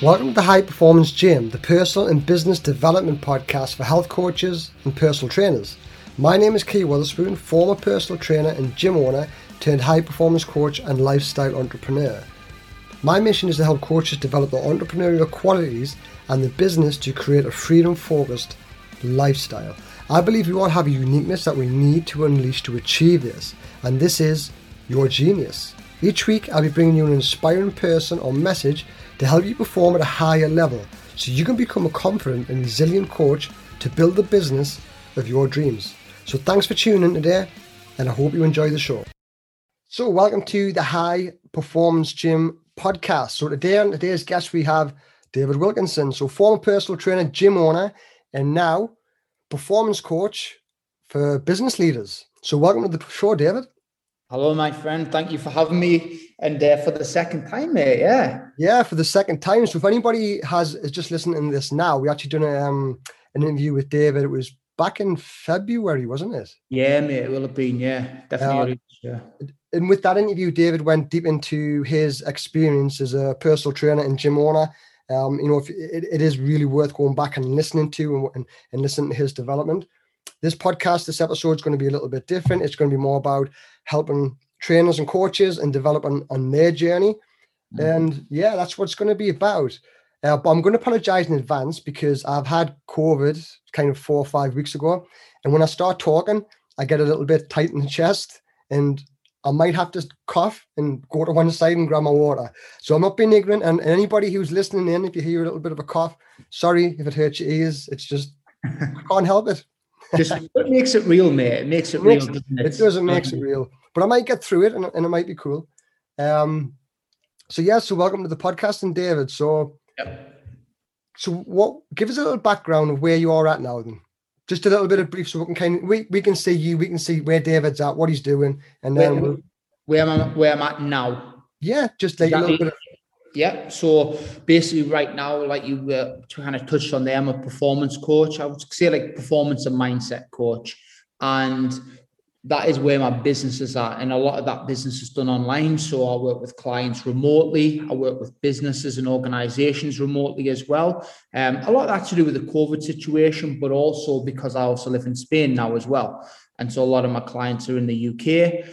Welcome to the High Performance Gym, the personal and business development podcast for health coaches and personal trainers. My name is Keith Witherspoon, former personal trainer and gym owner turned high performance coach and lifestyle entrepreneur. My mission is to help coaches develop their entrepreneurial qualities and the business to create a freedom-focused lifestyle. I believe we all have a uniqueness that we need to unleash to achieve this, and this is your genius. Each week, I'll be bringing you an inspiring person or message to help you perform at a higher level so you can become a confident and resilient coach to build the business of your dreams. So thanks for tuning in today, and I hope you enjoy the show. So welcome to the High Performance Gym podcast. So today on today's guest, we have David Wilkinson. So former personal trainer, gym owner, and now performance coach for business leaders. So welcome to the show, David. Hello, my friend. Thank you for having me, and for the second time, mate. Yeah, for the second time. So if anybody is just listening to this now, we actually done an interview with David. It was back in February, wasn't it? Yeah, mate, it will have been. Yeah, definitely. And with that interview, David went deep into his experience as a personal trainer and gym owner. It is really worth going back and listening to and listening to his development. This podcast, this episode is going to be a little bit different. It's going to be more about helping trainers and coaches and developing on their journey. And yeah, that's what it's going to be about. But I'm going to apologize in advance because I've had COVID kind of 4 or 5 weeks ago. And when I start talking, I get a little bit tight in the chest and I might have to cough and go to one side and grab my water. So I'm not being ignorant. And anybody who's listening in, if you hear a little bit of a cough, sorry if it hurts your ears. It's just, I can't help it. Just it makes it real, mate. It makes it real. It makes it real. But I might get through it, and it might be cool. So welcome to the podcast, and David. So what? Give us a little background of where you are at now, then. Just a little bit of brief, so we can we can see you, we can see where David's at, what he's doing, and then where I'm at now. Yeah, just like exactly. A little bit. Yeah, so basically right now, like you were kind of touched on there, I'm a performance coach. I would say like performance and mindset coach. And that is where my business is at. And a lot of that business is done online. So I work with clients remotely. I work with businesses and organizations remotely as well. A lot of that to do with the COVID situation, but also because I also live in Spain now as well. And so a lot of my clients are in the UK.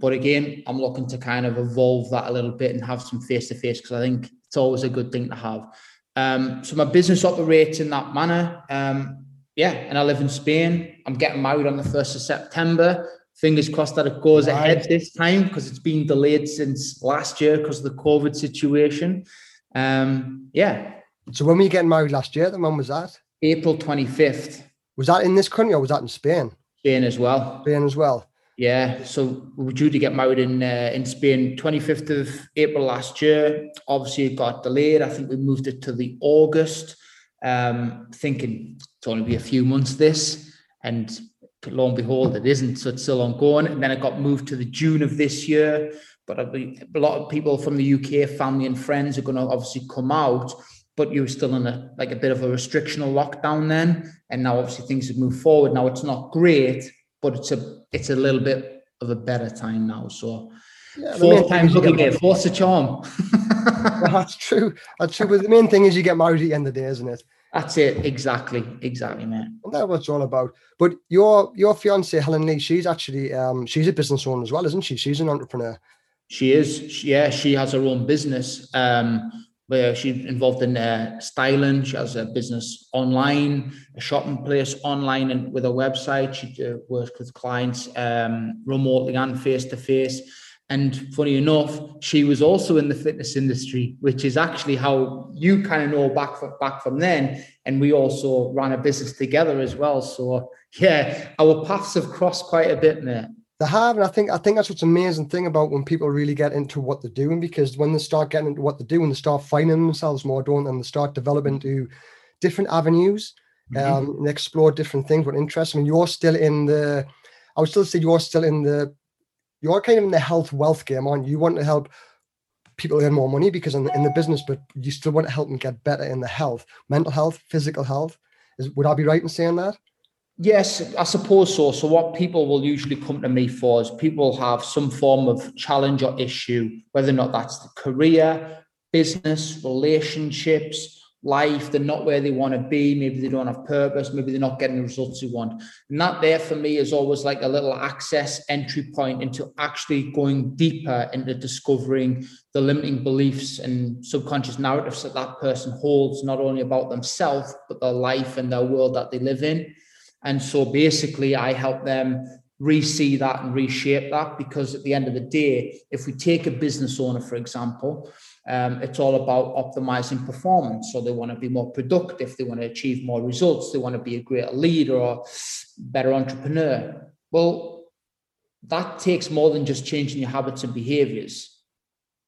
But again, I'm looking to kind of evolve that a little bit and have some face-to-face because I think it's always a good thing to have. So my business operates in that manner. And I live in Spain. I'm getting married on the 1st of September. Fingers crossed that it goes ahead this time because it's been delayed since last year because of the COVID situation. So when were you getting married last year? When was that? April 25th. Was that in this country or was that in Spain? Spain as well. Yeah, so we were due to get married in Spain 25th of April last year. Obviously, it got delayed. I think we moved it to the August, thinking it's only be a few months this. And lo and behold, it isn't, so it's still ongoing. And then it got moved to the June of this year. But a lot of people from the UK, family and friends, are going to obviously come out. But you were still in a bit of a restrictional lockdown then. And now, obviously, things have moved forward. Now, it's not great, but it's a little bit of a better time now. So fourth time's lucky, mate. Fourth's a charm. Well, that's true. But the main thing is you get married at the end of the day, isn't it? That's it. Exactly, mate. And that's what it's all about. But your fiance, Helen Lee, she's actually, she's a business owner as well, isn't she? She's an entrepreneur. She is. Yeah, she has her own business. Where she's involved in styling. She has a business online, a shopping place online, and with a website. She works with clients remotely and face-to-face. And funny enough, she was also in the fitness industry, which is actually how you kind of know back from then. And we also ran a business together as well. So, yeah, our paths have crossed quite a bit, mate. They have, and I think that's what's amazing thing about when people really get into what they're doing, because when they start getting into what they're doing, they start finding themselves more, don't they? And they start developing to different avenues and explore different things. What interests me, you're kind of in the health wealth game, aren't you? You want to help people earn more money because in the business, but you still want to help them get better in the health, mental health, physical health. Would I be right in saying that? Yes, I suppose so. So what people will usually come to me for is people have some form of challenge or issue, whether or not that's the career, business, relationships, life. They're not where they want to be. Maybe they don't have purpose. Maybe they're not getting the results they want. And that there for me is always like a little access entry point into actually going deeper into discovering the limiting beliefs and subconscious narratives that that person holds, not only about themselves, but their life and their world that they live in. And so basically I help them re-see that and reshape that, because at the end of the day, if we take a business owner, for example, it's all about optimizing performance. So they want to be more productive, they want to achieve more results, they want to be a greater leader or better entrepreneur. Well, that takes more than just changing your habits and behaviors.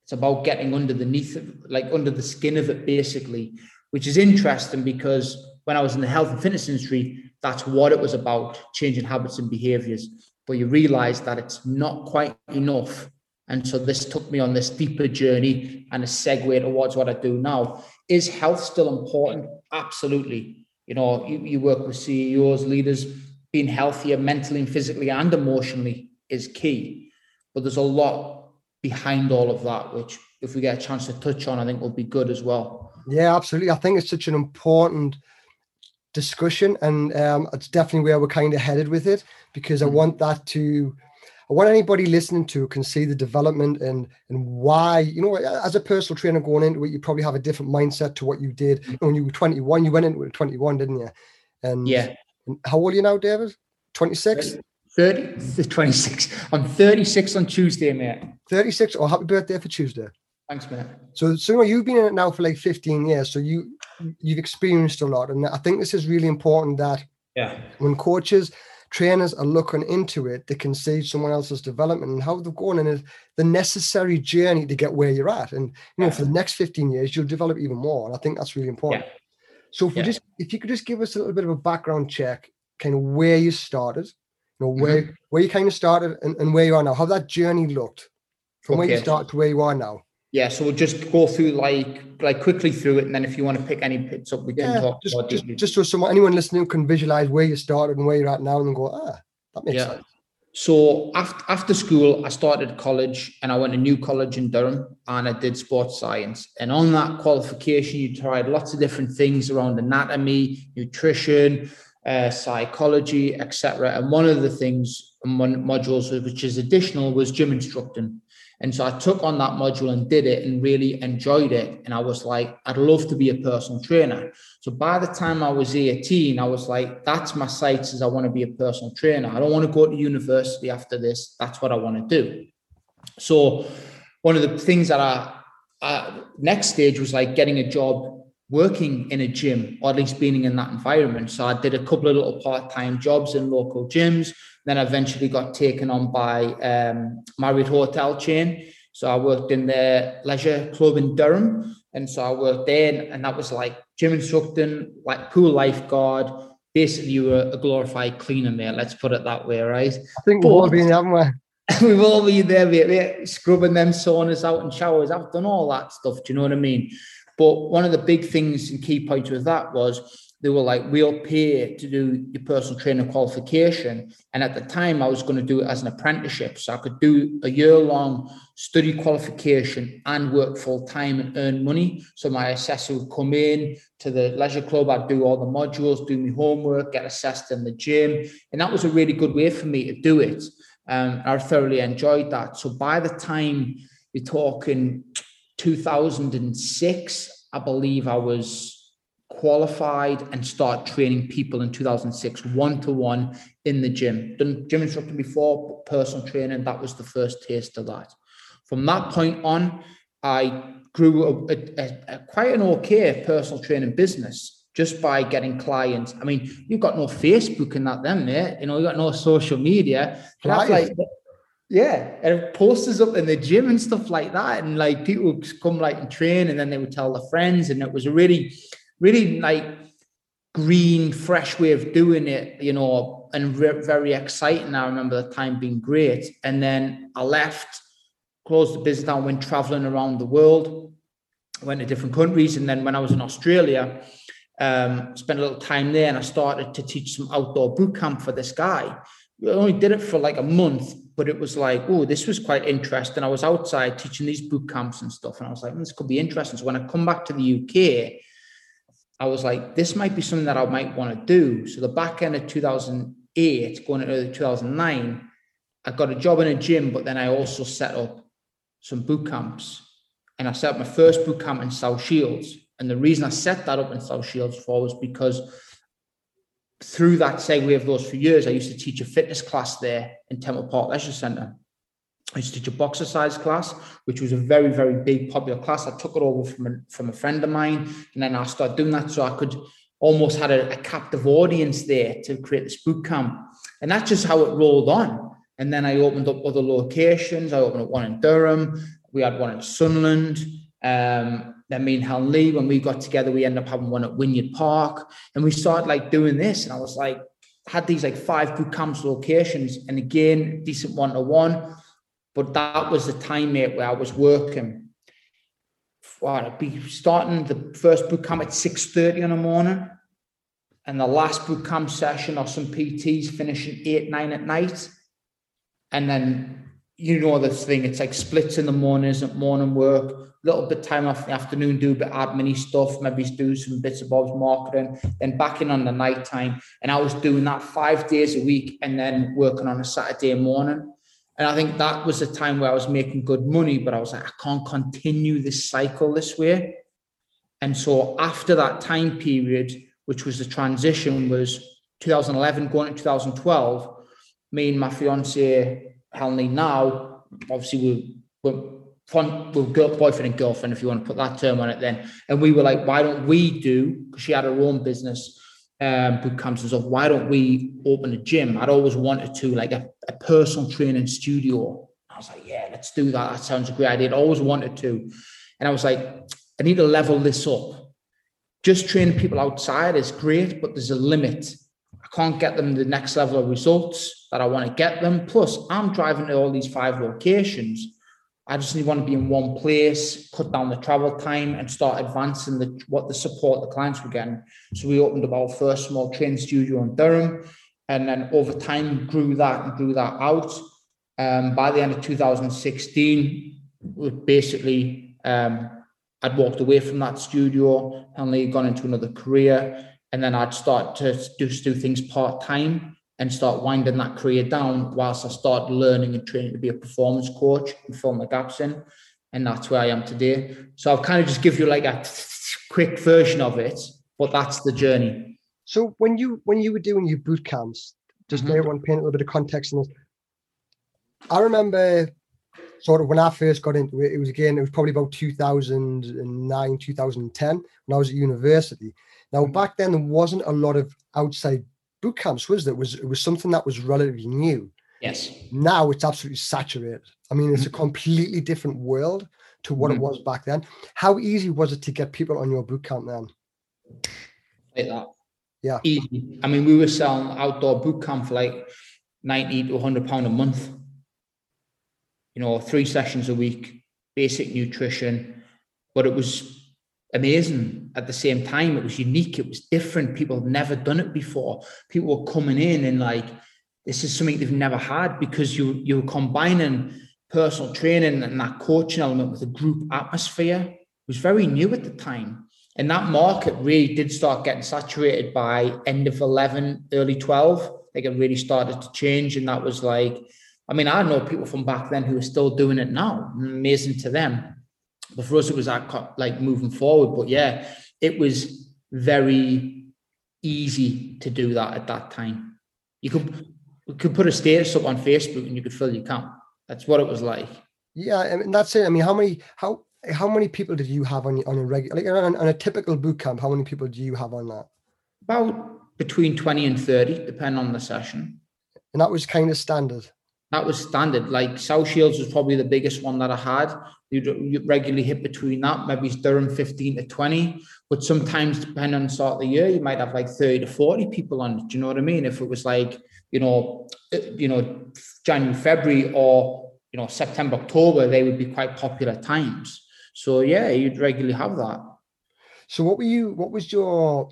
It's about getting underneath it, like under the skin of it, basically, which is interesting because when I was in the health and fitness industry, that's what it was about, changing habits and behaviors. But you realize that it's not quite enough. And so this took me on this deeper journey and a segue towards what I do now. Is health still important? Absolutely. You know, you work with CEOs, leaders. Being healthier mentally and physically and emotionally is key. But there's a lot behind all of that, which if we get a chance to touch on, I think will be good as well. Yeah, absolutely. I think it's such an important discussion, and it's definitely where we're kind of headed with it, because I want anybody listening to can see the development and why, you know, as a personal trainer going into it, you probably have a different mindset to what you did when you were 21. You went into it at 21, didn't you? And yeah. How old are you now, David? 26? 26. I'm 36 on Tuesday, mate. 36. Oh, happy birthday for Tuesday. Thanks, mate. So you've been in it now for like 15 years. So you've experienced a lot. And I think this is really important that when coaches, trainers are looking into it, they can see someone else's development and how they've gone in the necessary journey to get where you're at. And you know, for the next 15 years, you'll develop even more. And I think that's really important. Yeah. So if you could just give us a little bit of a background check, kind of where you started, you know, where you kind of started and where you are now, how that journey looked from where you started to where you are now. Yeah, so we'll just go through like quickly through it, and then if you want to pick any bits up, we can talk. Just so anyone listening can visualize where you started and where you're at now, and go, that makes sense. So after school, I started college, and I went to New College in Durham, and I did sports science. And on that qualification, you tried lots of different things around anatomy, nutrition, psychology, etc. And one of the things, modules which is additional, was gym instructing. And so I took on that module and did it and really enjoyed it. And I was like, I'd love to be a personal trainer. So by the time I was 18, I was like, that's my sights, is I want to be a personal trainer. I don't want to go to university after this. That's what I want to do. So one of the things that I next stage was like getting a job working in a gym, or at least being in that environment. So I did a couple of little part-time jobs in local gyms. Then I eventually got taken on by Marriott hotel chain. So I worked in their leisure club in Durham. And so I worked there, and that was like gym instructing, like pool lifeguard. Basically, you were a glorified cleaner, mate. Let's put it that way, right? I think we've all been there, haven't we? We've all been there, mate. Scrubbing them saunas out and showers. I've done all that stuff. Do you know what I mean? But one of the big things and key points with that was, they were like, we'll pay to do your personal trainer qualification. And at the time, I was going to do it as an apprenticeship. So I could do a year-long study qualification and work full-time and earn money. So my assessor would come in to the leisure club. I'd do all the modules, do my homework, get assessed in the gym. And that was a really good way for me to do it. I thoroughly enjoyed that. So by the time you're talking 2006, I believe I was qualified and start training people in 2006, one-to-one in the gym. Done gym instructor before, but personal training, that was the first taste of that. From that point on, I grew a quite an okay personal training business just by getting clients. I mean, you've got no Facebook in that then, mate. You know, you got no social media. And I've and posters up in the gym and stuff like that. And like people would come like and train, and then they would tell their friends, and it was a really like green, fresh way of doing it, you know, and very exciting. I remember the time being great. And then I left, closed the business down, went traveling around the world, went to different countries. And then when I was in Australia, spent a little time there, and I started to teach some outdoor boot camp for this guy. we only did it for like a month, but it was like, oh, this was quite interesting. I was outside teaching these boot camps and stuff. And I was like, this could be interesting. So when I come back to the UK, I was like, this might be something that I might want to do. So the back end of 2008, going into 2009, I got a job in a gym, but then I also set up some boot camps. And I set up my first boot camp in South Shields. And the reason I set that up in South Shields for was because through that segue of those few years, I used to teach a fitness class there in Temple Park Leisure Centre. I used to teach a boxer size class, which was a very, very big popular class. I took it over from a friend of mine, and then I started doing that so I could almost had a captive audience there to create this boot camp. And that's just how it rolled on. And then I opened up other locations. I opened up one in Durham. We had one in Sunland. Then me and Helen Lee, when we got together, we ended up having one at Wynyard Park, and we started like doing this. And I was like, had these like 5 boot camps locations, and again, decent 1-to-1. But that was the time, mate, where I was working. Well, I'd be starting the first boot camp at 6:30 in the morning, and the last boot camp session or some PTs finishing 8-9 at night, and then. You know this thing, it's like splits in the morning, isn't morning work, a little bit time off in the afternoon, do a bit of admin stuff, maybe do some bits of Bob's marketing, then back in on the night time. And I was doing that 5 days a week and then working on a Saturday morning. And I think that was the time where I was making good money, but I was like, I can't continue this cycle this way. And so after that time period, which was the transition, was 2011 going to 2012, me and my fiancée, Helen Lee, now, obviously we're boyfriend and girlfriend, if you want to put that term on it then. And we were like, why don't we do, because she had her own business, boot camps and stuff, why don't we open a gym? I'd always wanted to, like a personal training studio. I was like, yeah, let's do that. That sounds a great idea. I'd always wanted to. And I was like, I need to level this up. Just training people outside is great, but there's a limit. I can't get them the next level of results that I want to get them. Plus, I'm driving to all these 5 locations. I just want to be in one place, cut down the travel time, and start advancing what the support the clients were getting. So we opened up our first small training studio in Durham, and then over time grew that out. By the end of 2016, basically, I'd walked away from that studio, and Lee gone into another career. And then I'd start to just do things part-time and start winding that career down whilst I started learning and training to be a performance coach and fill my gaps in. And that's where I am today. So I'll kind of just give you like a quick version of it, but that's the journey. So when you were doing your boot camps, just mm-hmm. Everyone paint a little bit of context on this. I remember sort of when I first got into it, it was probably about 2009, 2010, when I was at university. Now, back then, there wasn't a lot of outside boot camps, was there? It was something that was relatively new. Yes. Now it's absolutely saturated. I mean, it's mm-hmm. a completely different world to what mm-hmm. it was back then. How easy was it to get people on your boot camp then? Like that. Yeah. Easy. I mean, we were selling outdoor boot camp for like £90 to £100 a month. You know, 3 sessions a week, basic nutrition, but it was amazing. At the same time, it was unique. It was different. People had never done it before. People were coming in and like, this is something they've never had, because you're combining personal training and that coaching element with a group atmosphere. It was very new at the time. And that market really did start getting saturated by end of 11, early 12. Like it really started to change. And that was like, I mean, I know people from back then who are still doing it now. Amazing to them. But for us, it was like moving forward. But yeah, it was very easy to do that at that time. You could put a status up on Facebook and you could fill your account. That's what it was like. Yeah, and that's it. I mean, how many people did you have on a regular, like on a typical boot camp? How many people do you have on that? About between 20 and 30, depending on the session. And that was kind of standard. That was standard. Like South Shields was probably the biggest one that I had. You'd regularly hit between that, maybe it's Durham 15 to 20. But sometimes, depending on the start of the year, you might have like 30 to 40 people on it. Do you know what I mean? If it was like, you know, January, February, or, you know, September, October, they would be quite popular times. So yeah, you'd regularly have that. So what was your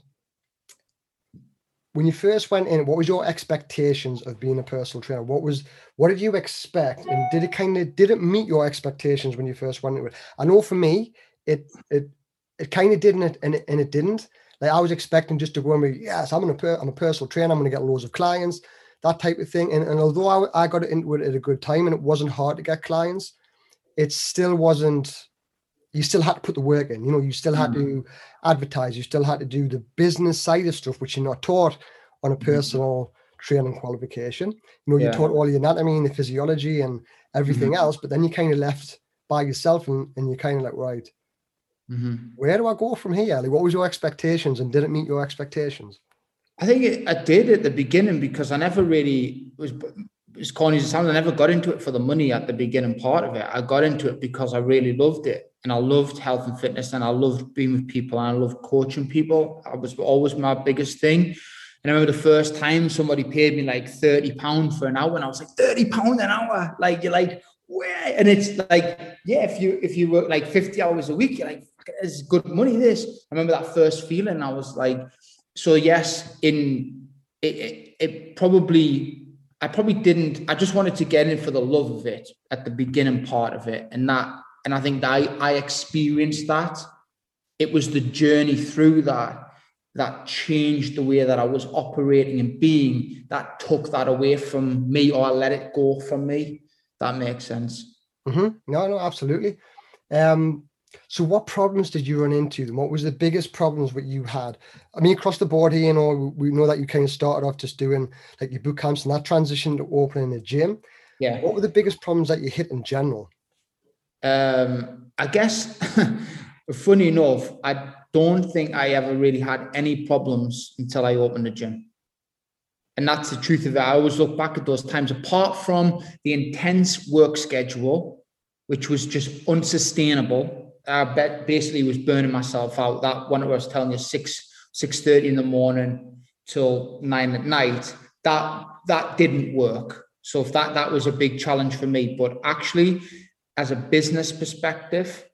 when you first went in, what was your expectations of being a personal trainer? What did you expect? And did it meet your expectations when you first went into it? I know for me, it kind of didn't, and it didn't. Like, I was expecting just to go and be, yes, I'm a personal trainer, I'm going to get loads of clients, that type of thing. And although I got into it at a good time and it wasn't hard to get clients, it still wasn't, you still had to put the work in, you know, you still had to advertise, you still had to do the business side of stuff, which you're not taught on a personal training qualification. You know, you're taught all the anatomy and the physiology and everything else, but then you kind of left by yourself and you're kind of like, right, where do I go from here? Like, what was your expectations and did it meet your expectations? I think I did at the beginning, because I never really was, as corny as it sounds, I never got into it for the money at the beginning part of it. I got into it because I really loved it. And I loved health and fitness, and I loved being with people, and I loved coaching people. That was always my biggest thing. And I remember the first time somebody paid me like £30 for an hour, and I was like, £30 an hour? Like, you're like, where? And it's like, yeah, if you work like 50 hours a week, you're like, it's good money, this. I remember that first feeling. I was like, so yes, I just wanted to get in for the love of it at the beginning part of it. And I think that I experienced that. It was the journey through that changed the way that I was operating and being, that took that away from me, or I let it go from me. That makes sense. No, absolutely. So what problems did you run into then? What was the biggest problems that you had? I mean, across the board here, you know, we know that you kind of started off just doing like your boot camps and that transition to opening a gym. Yeah. What were the biggest problems that you hit in general? I guess, funny enough, I don't think I ever really had any problems until I opened the gym. And that's the truth of it. I always look back at those times, apart from the intense work schedule, which was just unsustainable. I bet basically was burning myself out. That one I was telling you, 6:30 in the morning till 9 at night, that didn't work. So if that was a big challenge for me. But actually, as a business perspective,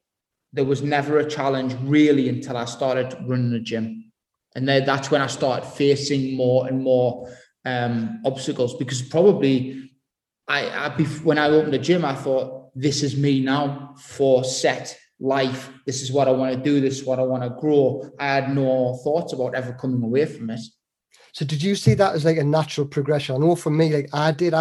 there was never a challenge really until I started running a gym. And then that's when I started facing more and more obstacles, because probably when I opened the gym, I thought, this is me now for set life. This is what I want to do. This is what I want to grow. I had no thoughts about ever coming away from it. So did you see that as like a natural progression? I know for me, like I did,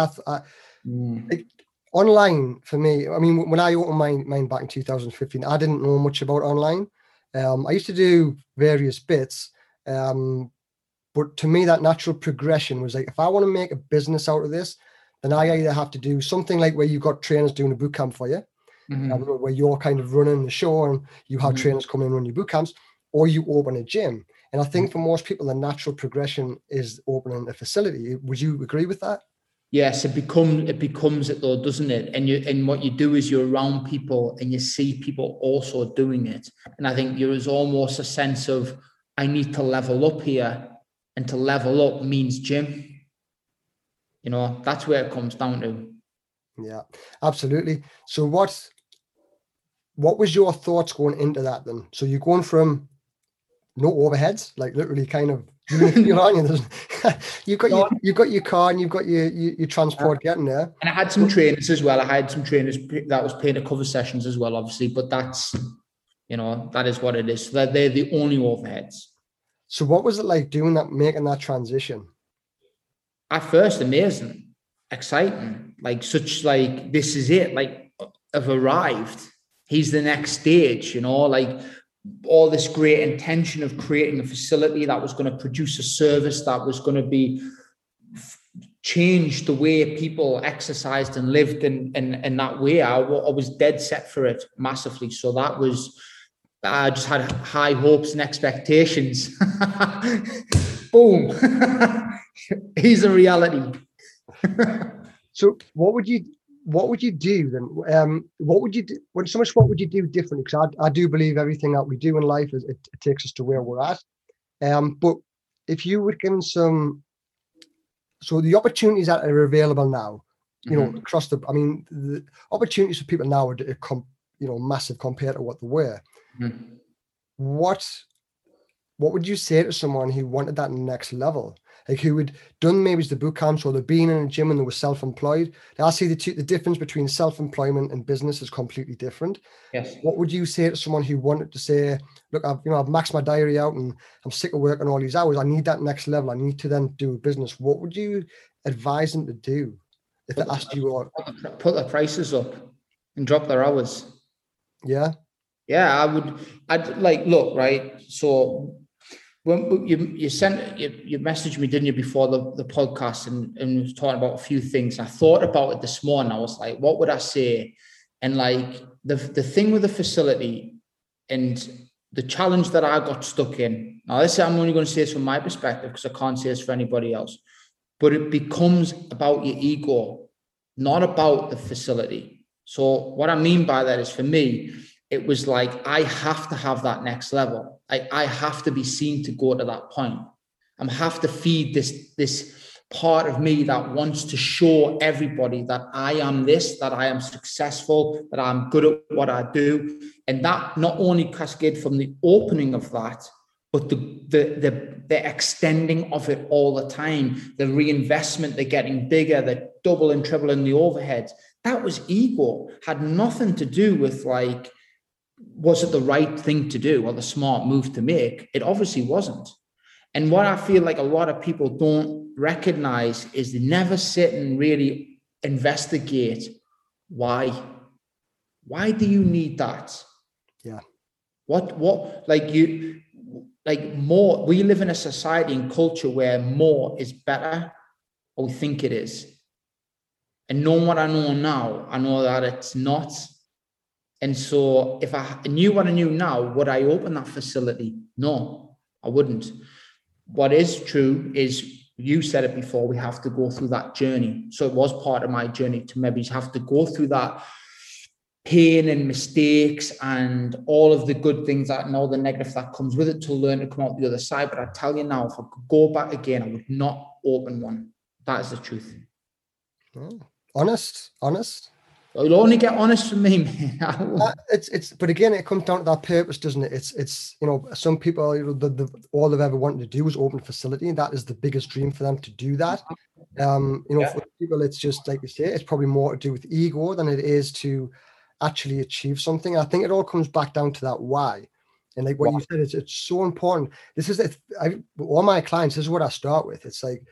online for me, I mean, when I opened mine back in 2015, I didn't know much about online. I used to do various bits, but to me, that natural progression was like, if I want to make a business out of this, then I either have to do something like where you've got trainers doing a boot camp for you, where you're kind of running the show and you have trainers come in and run your boot camps, or you open a gym. And I think for most people, the natural progression is opening a facility. Would you agree with that? Yes, it becomes it though, doesn't it? And what you do is you're around people and you see people also doing it. And I think there is almost a sense of, I need to level up here, and to level up means gym. You know, that's where it comes down to. Yeah, absolutely. So what was your thoughts going into that then? So you're going from no overheads, like literally kind of, you've got your car and you've got your transport getting there. And I had some trainers as well. I had some trainers that was paying to cover sessions as well, obviously, but that's, you know, that is what it is. So they're the only overheads. So what was it like doing that, making that transition? At first, amazing, exciting, like this is it, like I've arrived. He's the next stage, you know, like all this great intention of creating a facility that was going to produce a service that was going to be change the way people exercised and lived in that way. I was dead set for it massively. So that was, I just had high hopes and expectations. Boom. He's a reality. So what would you do then? What would you do differently? Because I do believe everything that we do in life is it takes us to where we're at. But if you would give so the opportunities that are available now, you know, across the opportunities for people now are massive compared to what they were. What would you say to someone who wanted that next level? like who had done maybe the boot camps or they'd been in a gym and they were self-employed. Now I see the difference between self-employment and business is completely different. Yes. What would you say to someone who wanted to say, look, I've maxed my diary out and I'm sick of working all these hours. I need that next level. I need to then do a business. What would you advise them to do if they asked you what? Put their prices up and drop their hours. Yeah. Yeah, look, right. So when you messaged me, didn't you, before the podcast and was talking about a few things. I thought about it this morning. I was like, what would I say? And like the thing with the facility and the challenge that I got stuck in. Now, let's say I'm only going to say this from my perspective because I can't say this for anybody else. But it becomes about your ego, not about the facility. So what I mean by that is, for me, it was like, I have to have that next level. I have to be seen to go to that point. I have to feed this part of me that wants to show everybody that I am this, that I am successful, that I'm good at what I do. And that not only cascades from the opening of that, but the extending of it all the time, the reinvestment, they're getting bigger, they're double and tripling the overheads. That was ego, had nothing to do with like, was it the right thing to do or the smart move to make? It obviously wasn't. And what I feel like a lot of people don't recognize is they never sit and really investigate why. Why do you need that? Yeah. We live in a society and culture where more is better, or we think it is. And knowing what I know now, I know that it's not. And so if I knew what I knew now, would I open that facility? No, I wouldn't. What is true is, you said it before, we have to go through that journey. So it was part of my journey to maybe have to go through that pain and mistakes and all of the good things and all the negative that comes with it to learn to come out the other side. But I tell you now, if I could go back again, I would not open one. That is the truth. Oh, honest. You'll only get honest from me, man. But again, it comes down to that purpose, doesn't it? It's some people, all they've ever wanted to do is open a facility, and that is the biggest dream for them to do that. For people, it's just like you say, it's probably more to do with ego than it is to actually achieve something. I think it all comes back down to that why, and like what you said, it's so important. All my clients, this is what I start with. It's like,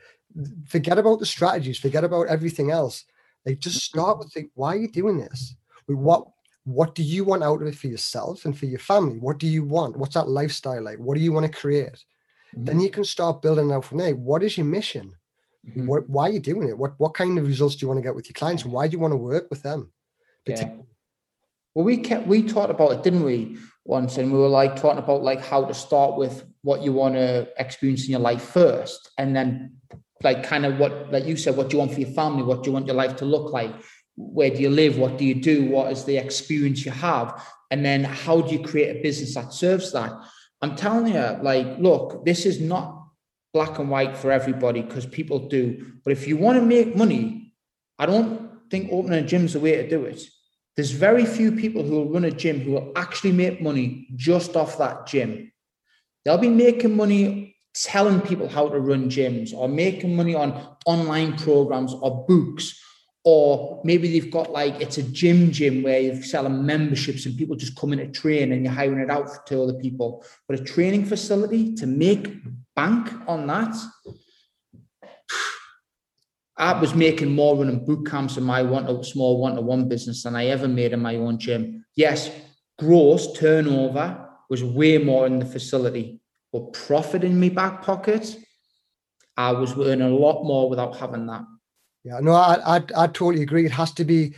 forget about the strategies, forget about everything else. Like, just start with think, why are you doing this? What do you want out of it for yourself and for your family? What do you want? What's that lifestyle like? What do you want to create? Mm-hmm. Then you can start building out from there. What is your mission? Mm-hmm. Why are you doing it? What kind of results do you want to get with your clients? And why do you want to work with them? Yeah. Well, we talked about it, didn't we, once? And we were like talking about like how to start with what you want to experience in your life first, and then like kind of what, like you said, what do you want for your family? What do you want your life to look like? Where do you live? What do you do? What is the experience you have? And then how do you create a business that serves that? I'm telling you, like, look, this is not black and white for everybody, because people do. But if you want to make money, I don't think opening a gym is the way to do it. There's very few people who will run a gym who will actually make money just off that gym. They'll be making money telling people how to run gyms, or making money on online programs or books, or maybe they've got like, it's a gym where you're selling memberships and people just come in to train and you're hiring it out to other people. But a training facility, to make bank on that, I was making more running boot camps in my small one-to-one business than I ever made in my own gym. Yes, gross turnover was way more in the facility. But profit in my back pocket, I was earning a lot more without having that. Yeah, no, I totally agree. It has to be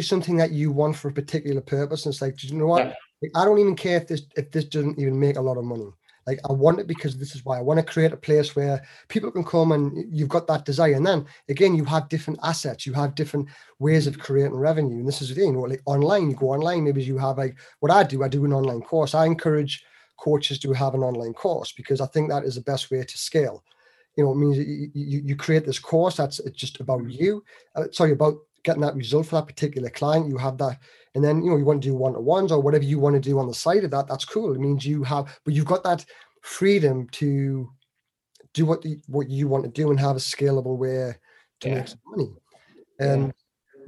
something that you want for a particular purpose. And it's like, do you know what? Yeah. Like, I don't even care if this doesn't even make a lot of money. Like, I want it because this is why I want to create a place where people can come, and you've got that desire. And then again, you have different assets, you have different ways of creating revenue. And this is the thing, like online, you go online, maybe you have like what I do an online course. I encourage coaches do have an online course, because I think that is the best way to scale. It means you create this course that's just about you. Sorry, about getting that result for that particular client. You have that, and then you want to do one-to-ones or whatever you want to do on the side of that. That's cool. It means you have, but you've got that freedom to do what you want to do and have a scalable way to make some money. And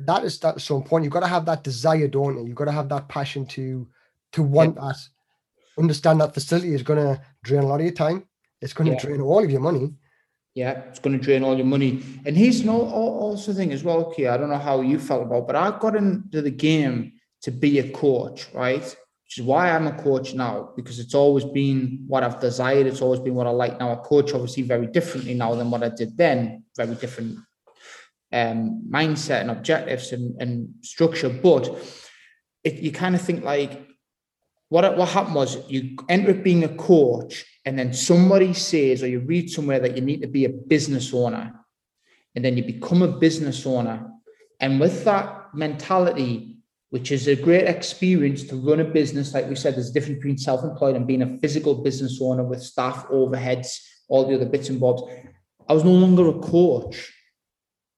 that's so important. You've got to have that desire, don't you? You've got to have that passion to want that. Understand that facility is going to drain a lot of your time. It's going to drain all of your money. Yeah, it's going to drain all your money. And here's another also thing as well, Keith. I don't know how you felt about, but I got into the game to be a coach, right? Which is why I'm a coach now, because it's always been what I've desired. It's always been what I like. Now I coach obviously very differently now than what I did then. Very different mindset and objectives and structure. But you kind of think like, what happened was you ended up being a coach, and then somebody says, or you read somewhere that you need to be a business owner, and then you become a business owner. And with that mentality, which is a great experience to run a business, like we said, there's a difference between self-employed and being a physical business owner with staff, overheads, all the other bits and bobs. I was no longer a coach.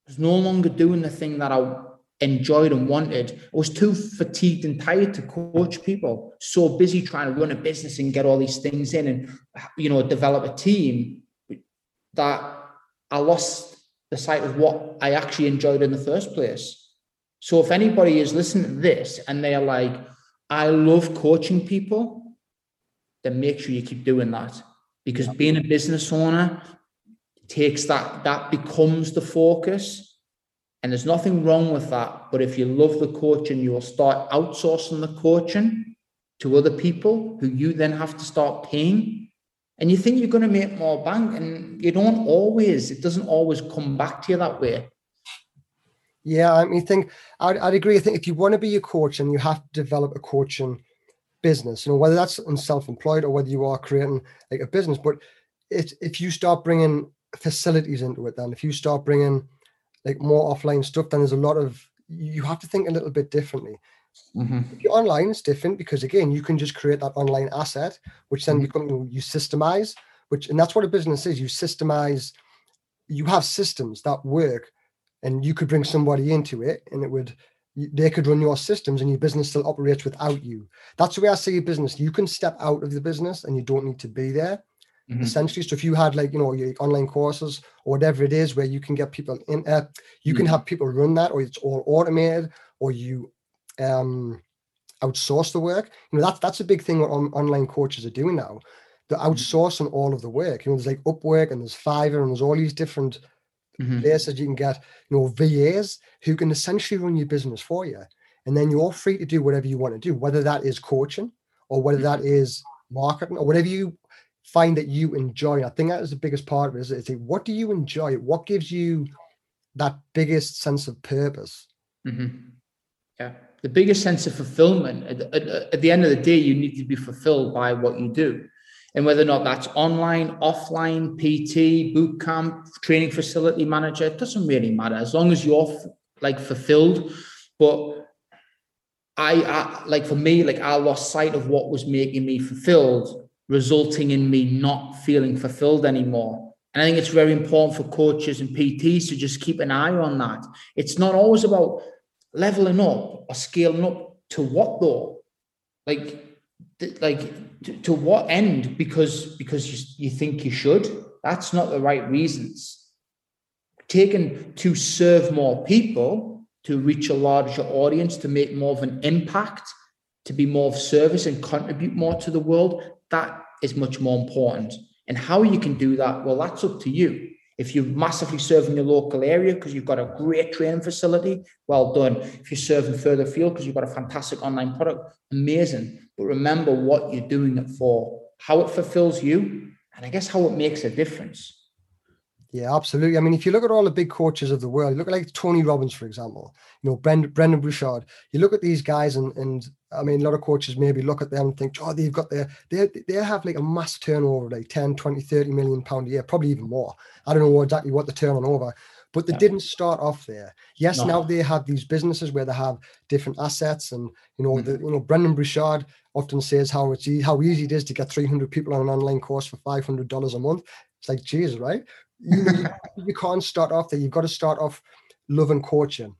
I was no longer doing the thing that I enjoyed and wanted. I was too fatigued and tired to coach people, so busy trying to run a business and get all these things in and, you know, develop a team, that I lost the sight of what I actually enjoyed in the first place. So if anybody is listening to this and they're like, I love coaching people, then make sure you keep doing that, because being a business owner takes that becomes the focus. And there's nothing wrong with that. But if you love the coaching, you will start outsourcing the coaching to other people who you then have to start paying. And you think you're going to make more bank, and you don't always, it doesn't always come back to you that way. Yeah, I mean, I'd agree. I think if you want to be a coach, and you have to develop a coaching business, you know, whether that's self-employed or whether you are creating like a business. But if you start bringing facilities into it, then if you start bringing like more offline stuff, then there's a lot of, you have to think a little bit differently. Mm-hmm. If you're online, it's different, because again, you can just create that online asset, which then you systemize, and that's what a business is. You systemize, you have systems that work, and you could bring somebody into it, and they could run your systems, and your business still operates without you. That's the way I see a business. You can step out of the business and you don't need to be there. Mm-hmm. Essentially, so if you had like, you know, your online courses or whatever it is where you can get people in, you can have people run that, or it's all automated, or you outsource the work. You know, that's a big thing what online coaches are doing now. They're outsourcing all of the work. You know, there's like Upwork, and there's Fiverr, and there's all these different places you can get, you know, VAs who can essentially run your business for you. And then you're free to do whatever you want to do, whether that is coaching or whether that is marketing or whatever you find that you enjoy. I think that is the biggest part of it, is what do you enjoy? What gives you that biggest sense of purpose? Mm-hmm. Yeah, the biggest sense of fulfillment. At the end of the day, you need to be fulfilled by what you do. And whether or not that's online, offline, PT, boot camp, training facility manager, it doesn't really matter, as long as you're like fulfilled. But I like, for me, like I lost sight of what was making me fulfilled, resulting in me not feeling fulfilled anymore. And I think it's very important for coaches and PTs to just keep an eye on that. It's not always about leveling up or scaling up to what though? Like to what end? Because you think you should. That's not the right reasons. Taken to serve more people, to reach a larger audience, to make more of an impact, to be more of service and contribute more to the world. That is much more important. And how you can do that, well, that's up to you. If you're massively serving your local area because you've got a great training facility, well done. If you're serving further afield because you've got a fantastic online product, amazing. But remember what you're doing it for, how it fulfills you, and I guess how it makes a difference. Yeah, absolutely. I mean, if you look at all the big coaches of the world, look at like Tony Robbins, for example, you know, Brendan Burchard, you look at these guys and I mean, a lot of coaches maybe look at them and think, oh, they've got they have like a mass turnover of like 10, 20, 30 million pound a year, probably even more. I don't know exactly what the turnover, but they didn't start off there. Yes, no. Now they have these businesses where they have different assets, and, you know, Brendan Burchard often says how easy it is to get 300 people on an online course for $500 a month. It's like, geez, right? You can't start off there. You've got to start off loving coaching,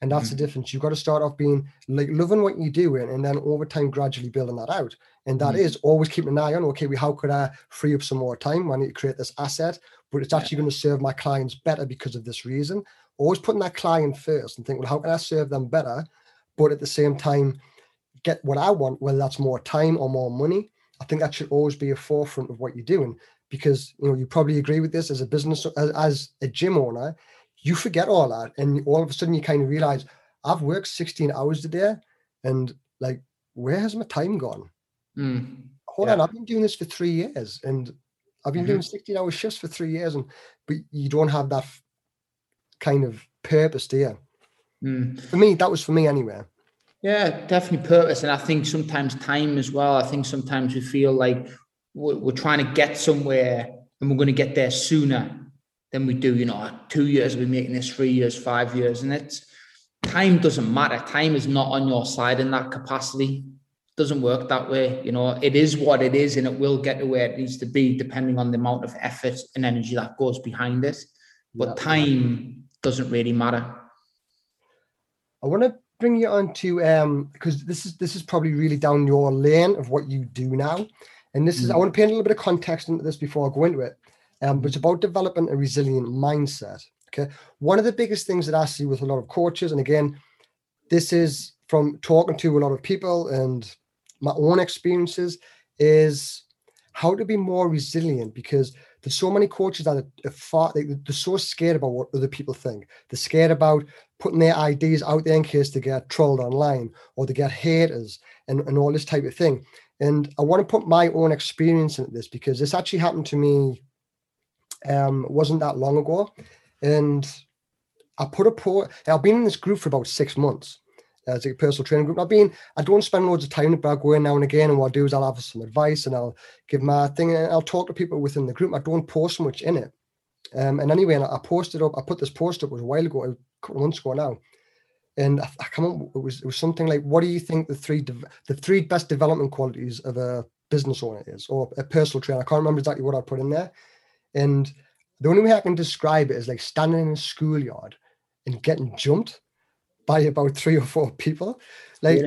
and that's the difference. You've got to start off being like loving what you do, and then over time gradually building that out. And that is always keeping an eye on, okay, how could I free up some more time? I need to create this asset. but it's actually going to serve my clients better because of this reason. Always putting that client first and think, well, how can I serve them better? But at the same time, get what I want, whether that's more time or more money. I think that should always be a forefront of what you're doing, because, you know, you probably agree with this as a business, as a gym owner, you forget all that. And all of a sudden you kind of realize, I've worked 16 hours a day and like, where has my time gone? Hold on, I've been doing this for 3 years and I've been doing 16-hour shifts for 3 years, but you don't have that kind of purpose, do you? For me, that was for me anyway. Yeah, definitely purpose. And I think sometimes time as well. I think sometimes we feel like we're trying to get somewhere and we're going to get there sooner than we do. You know, 2 years we're making this, 3 years, 5 years. And it's, time doesn't matter. Time is not on your side in that capacity. It doesn't work that way. You know, it is what it is, and it will get to where it needs to be depending on the amount of effort and energy that goes behind it. But time doesn't really matter. I want to bring you on to, because this is probably really down your lane of what you do now, and this is, I want to paint a little bit of context into this before I go into it, but it's about developing a resilient mindset. Okay, one of the biggest things that I see with a lot of coaches, and again, this is from talking to a lot of people and my own experiences, is how to be more resilient, because there's so many coaches that are they're so scared about what other people think. They're scared about putting their ideas out there in case they get trolled online or they get haters and all this type of thing. And I want to put my own experience into this, because this actually happened to me, wasn't that long ago. And I put a post. I've been in this group for about 6 months as a personal training group. I don't spend loads of time, but I go in now and again, and what I do is I'll have some advice and I'll give my thing and I'll talk to people within the group. I don't post much in it. And anyway, I put this post up, it was a while ago, a couple of months ago now. And I can't remember, it was something like, what do you think the three best development qualities of a business owner is, or a personal trainer? I can't remember exactly what I put in there. And the only way I can describe it is like standing in a schoolyard and getting jumped by about 3 or 4 people. Like,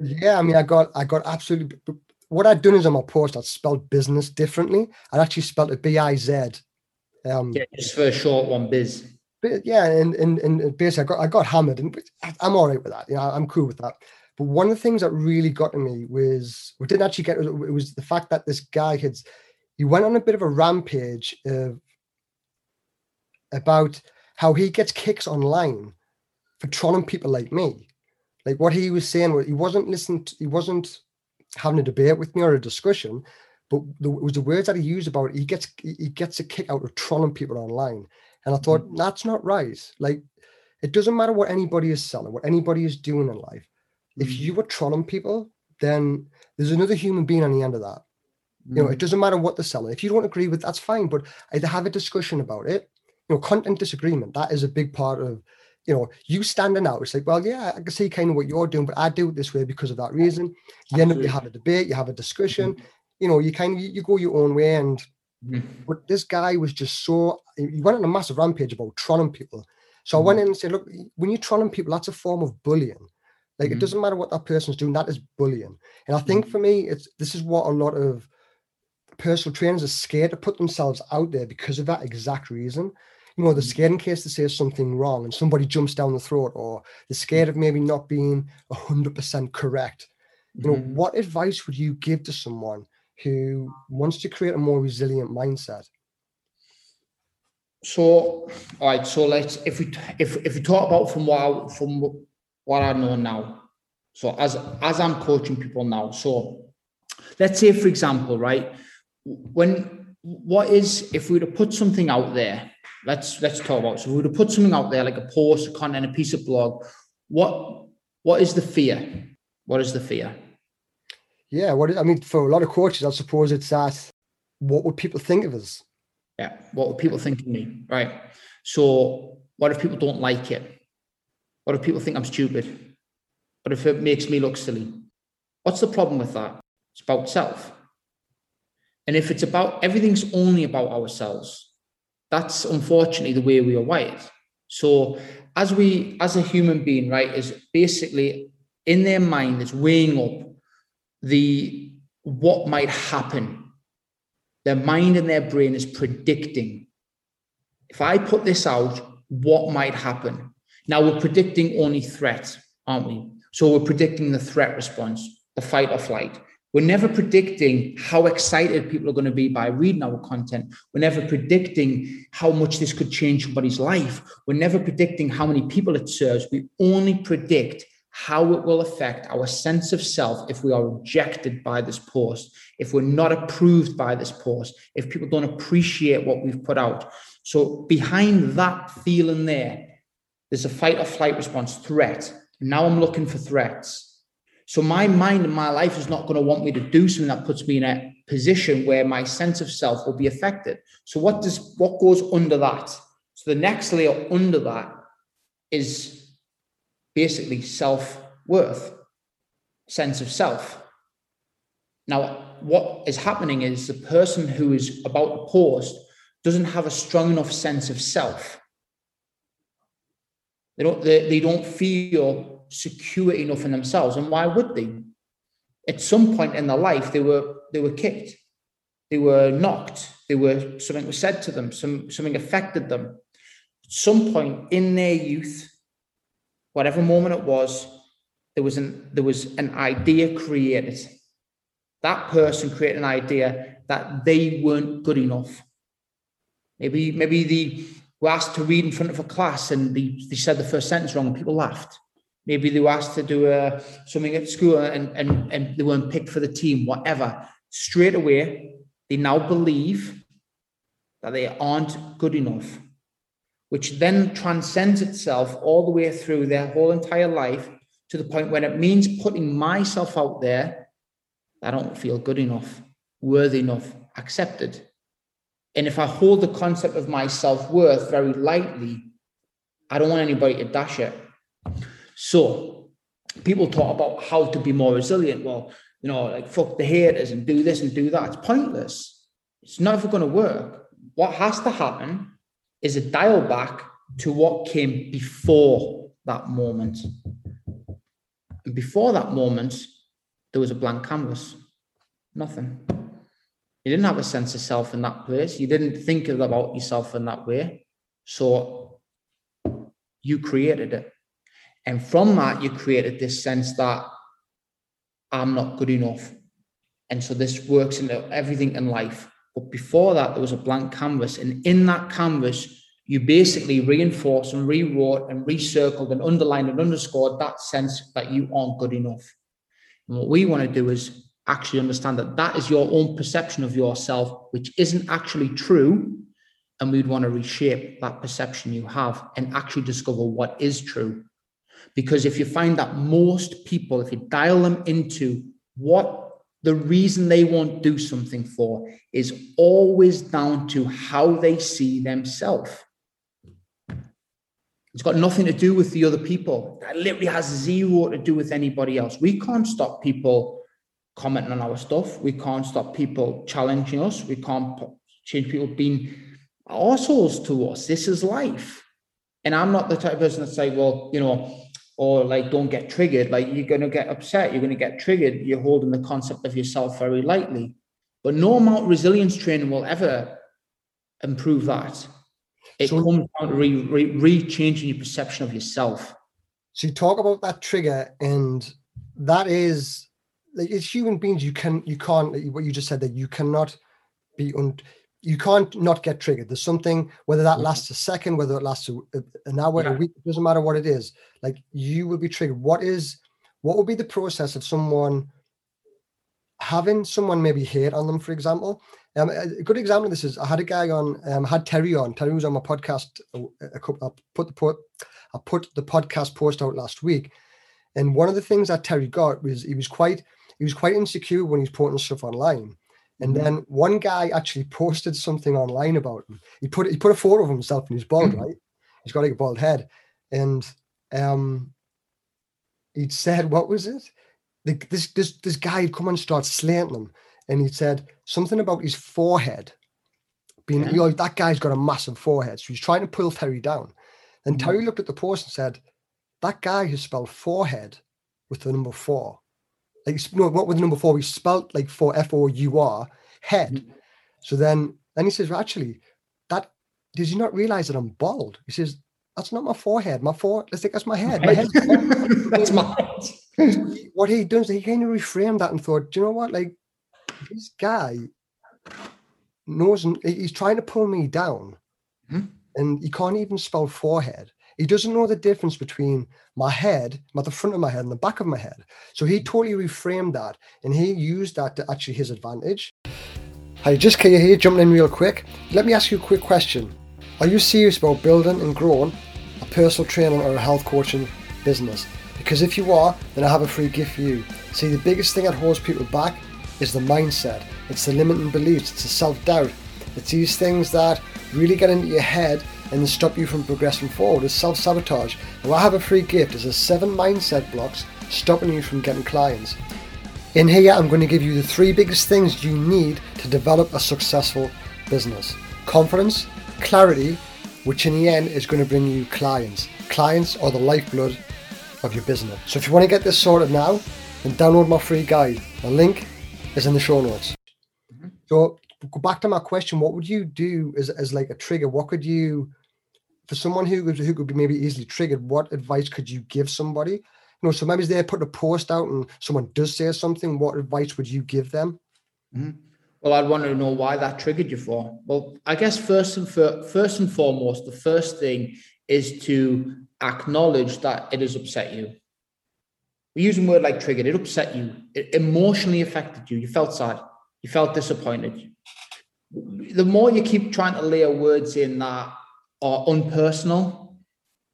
yeah, I mean, I got absolutely, what I'd done is on my post, I'd spelled business differently. I'd actually spelled it B-I-Z. Yeah, just for a short one, biz. But yeah, and basically I got hammered, and I'm all right with that. You know, I'm cool with that. But one of the things that really got to me was, we didn't actually get, it was the fact that this guy he went on a bit of a rampage about how he gets kicks online for trolling people like me. Like, what he was saying, he wasn't listening to, he wasn't having a debate with me or a discussion, but it was the words that he used about it. He gets a kick out of trolling people online. And I thought, that's not right. Like, it doesn't matter what anybody is selling, what anybody is doing in life. If you were trolling people, then there's another human being on the end of that. You know, it doesn't matter what they're selling. If you don't agree with, that's fine, but either have a discussion about it. You know, content disagreement, that is a big part of, you know, you standing out. It's like, well, yeah, I can see kind of what you're doing, but I do it this way because of that reason. You end up, you have a debate, you have a discussion, you know, you kind of, you go your own way. And but this guy was just so, he went on a massive rampage about trolling people. So I went in and said, look, when you're trolling people, that's a form of bullying. Like, it doesn't matter what that person's doing, that is bullying. And I think for me, this is what a lot of personal trainers are scared to put themselves out there because of that exact reason. You know, they're scared in case they say something wrong and somebody jumps down the throat, or they're scared of maybe not being 100% correct. You know, what advice would you give to someone who wants to create a more resilient mindset? So, all right. So let's, if we talk about from what I know now. So as I'm coaching people now. So let's say, for example, right, if we were to put something out there, let's talk about. So if we were to put something out there, like a post, a content, a piece of blog, what is the fear? What is the fear? Yeah, I mean, for a lot of coaches, I suppose it's that, what would people think of us? Yeah, what would people think of me? Right. So what if people don't like it? What if people think I'm stupid? What if it makes me look silly? What's the problem with that? It's about self. And if it's about, everything's only about ourselves, that's unfortunately the way we are wired. So as a human being, right, is basically in their mind is weighing up what might happen. Their mind and their brain is predicting if I put this out, what might happen? Now, we're predicting only threat, aren't we? So we're predicting the threat response, the fight or flight. We're never predicting how excited people are going to be by reading our content. We're never predicting how much this could change somebody's life. We're never predicting how many people it serves. We only predict how it will affect our sense of self if we are rejected by this post, if we're not approved by this post, if people don't appreciate what we've put out. So behind that feeling there's a fight or flight response, threat. Now I'm looking for threats. So my mind and my life is not going to want me to do something that puts me in a position where my sense of self will be affected. So what goes under that? So the next layer under that is basically self-worth, sense of self. Now, what is happening is the person who is about to post doesn't have a strong enough sense of self. They don't feel secure enough in themselves. And why would they? At some point in their life, they were kicked. They were knocked. Something was said to them. Something affected them. At some point in their youth, whatever moment it was, there was an idea created. That person created an idea that they weren't good enough. Maybe they were asked to read in front of a class and they said the first sentence wrong and people laughed. Maybe they were asked to do something at school and they weren't picked for the team, whatever. Straight away, they now believe that they aren't good enough, which then transcends itself all the way through their whole entire life to the point when it means putting myself out there, I don't feel good enough, worthy enough, accepted. And if I hold the concept of my self-worth very lightly, I don't want anybody to dash it. So people talk about how to be more resilient. Well, like fuck the haters and do this and do that. It's pointless. It's not ever going to work. What has to happen is a dial back to what came before that moment. And before that moment, there was a blank canvas. Nothing. You didn't have a sense of self in that place. You didn't think about yourself in that way. So you created it. And from that, you created this sense that I'm not good enough. And so this works into everything in life. But before that, there was a blank canvas. And in that canvas, you basically reinforced and rewrote and recircled and underlined and underscored that sense that you aren't good enough. And what we want to do is actually understand that that is your own perception of yourself, which isn't actually true. And we'd want to reshape that perception you have and actually discover what is true. Because if you find that most people, if you dial them into what the reason they won't do something for is always down to how they see themselves. It's got nothing to do with the other people. That literally has zero to do with anybody else. We can't stop people commenting on our stuff. We can't stop people challenging us. We can't change people being arseholes to us. This is life. And I'm not the type of person that's like, well, or like, don't get triggered. Like, you're going to get upset. You're going to get triggered. You're holding the concept of yourself very lightly. But no amount of resilience training will ever improve that. It comes down to re-changing your perception of yourself. So you talk about that trigger, and that is... like, as human beings, you can't, what you just said, that you cannot be, you can't not get triggered. There's something, whether that lasts a second, whether it lasts an hour, a week, it doesn't matter what it is. Like, you will be triggered. What will be the process of someone having someone maybe hate on them, for example? A good example of this is, I had a guy on, had Terry on. Terry was on my podcast. I put the podcast post out last week. And one of the things that Terry got was he was quite insecure when he's posting stuff online. And then one guy actually posted something online about him. He put a photo of himself and he's bald, right? He's got like a bald head. And he said, what was it? This guy had come and started slanting him. And he said something about his forehead. Being, that guy's got a massive forehead. So he's trying to pull Terry down. And Terry looked at the post and said, that guy who spelled forehead with the number 4. Like, no, what with the number 4? He spelt like 4, F-O-U-R, head. So then he says, well, actually, that does he not realize that I'm bald? He says, that's not my forehead. My forehead, let's think that's my head. My head. That's my head. What he does, he kind of reframed that and thought, do you know what? Like, this guy knows, he's trying to pull me down, and he can't even spell forehead. He doesn't know the difference between my head, the front of my head and the back of my head. So he totally reframed that, and he used that to actually his advantage. Hi, just Kia here, jumping in real quick. Let me ask you a quick question. Are you serious about building and growing a personal training or a health coaching business? Because if you are, then I have a free gift for you. See, the biggest thing that holds people back is the mindset. It's the limiting beliefs. It's the self-doubt. It's these things that really get into your head and stop you from progressing forward. It's self-sabotage. And I have a free gift. It's the 7 mindset blocks stopping you from getting clients. In here, I'm going to give you the 3 biggest things you need to develop a successful business. Confidence, clarity, which in the end is going to bring you clients. Clients are the lifeblood of your business. So if you want to get this sorted now, then download my free guide. The link is in the show notes. So go back to my question, what would you do as like a trigger? What could you, for someone who could be maybe easily triggered, what advice could you give somebody? You know, so maybe they put a post out and someone does say something, what advice would you give them? Mm-hmm. Well, I'd want to know why that triggered you for. Well, I guess first and foremost, the first thing is to acknowledge that it has upset you. We use a word like triggered. It upset you. It emotionally affected you. You felt sad. You felt disappointed. The more you keep trying to layer words in that are unpersonal,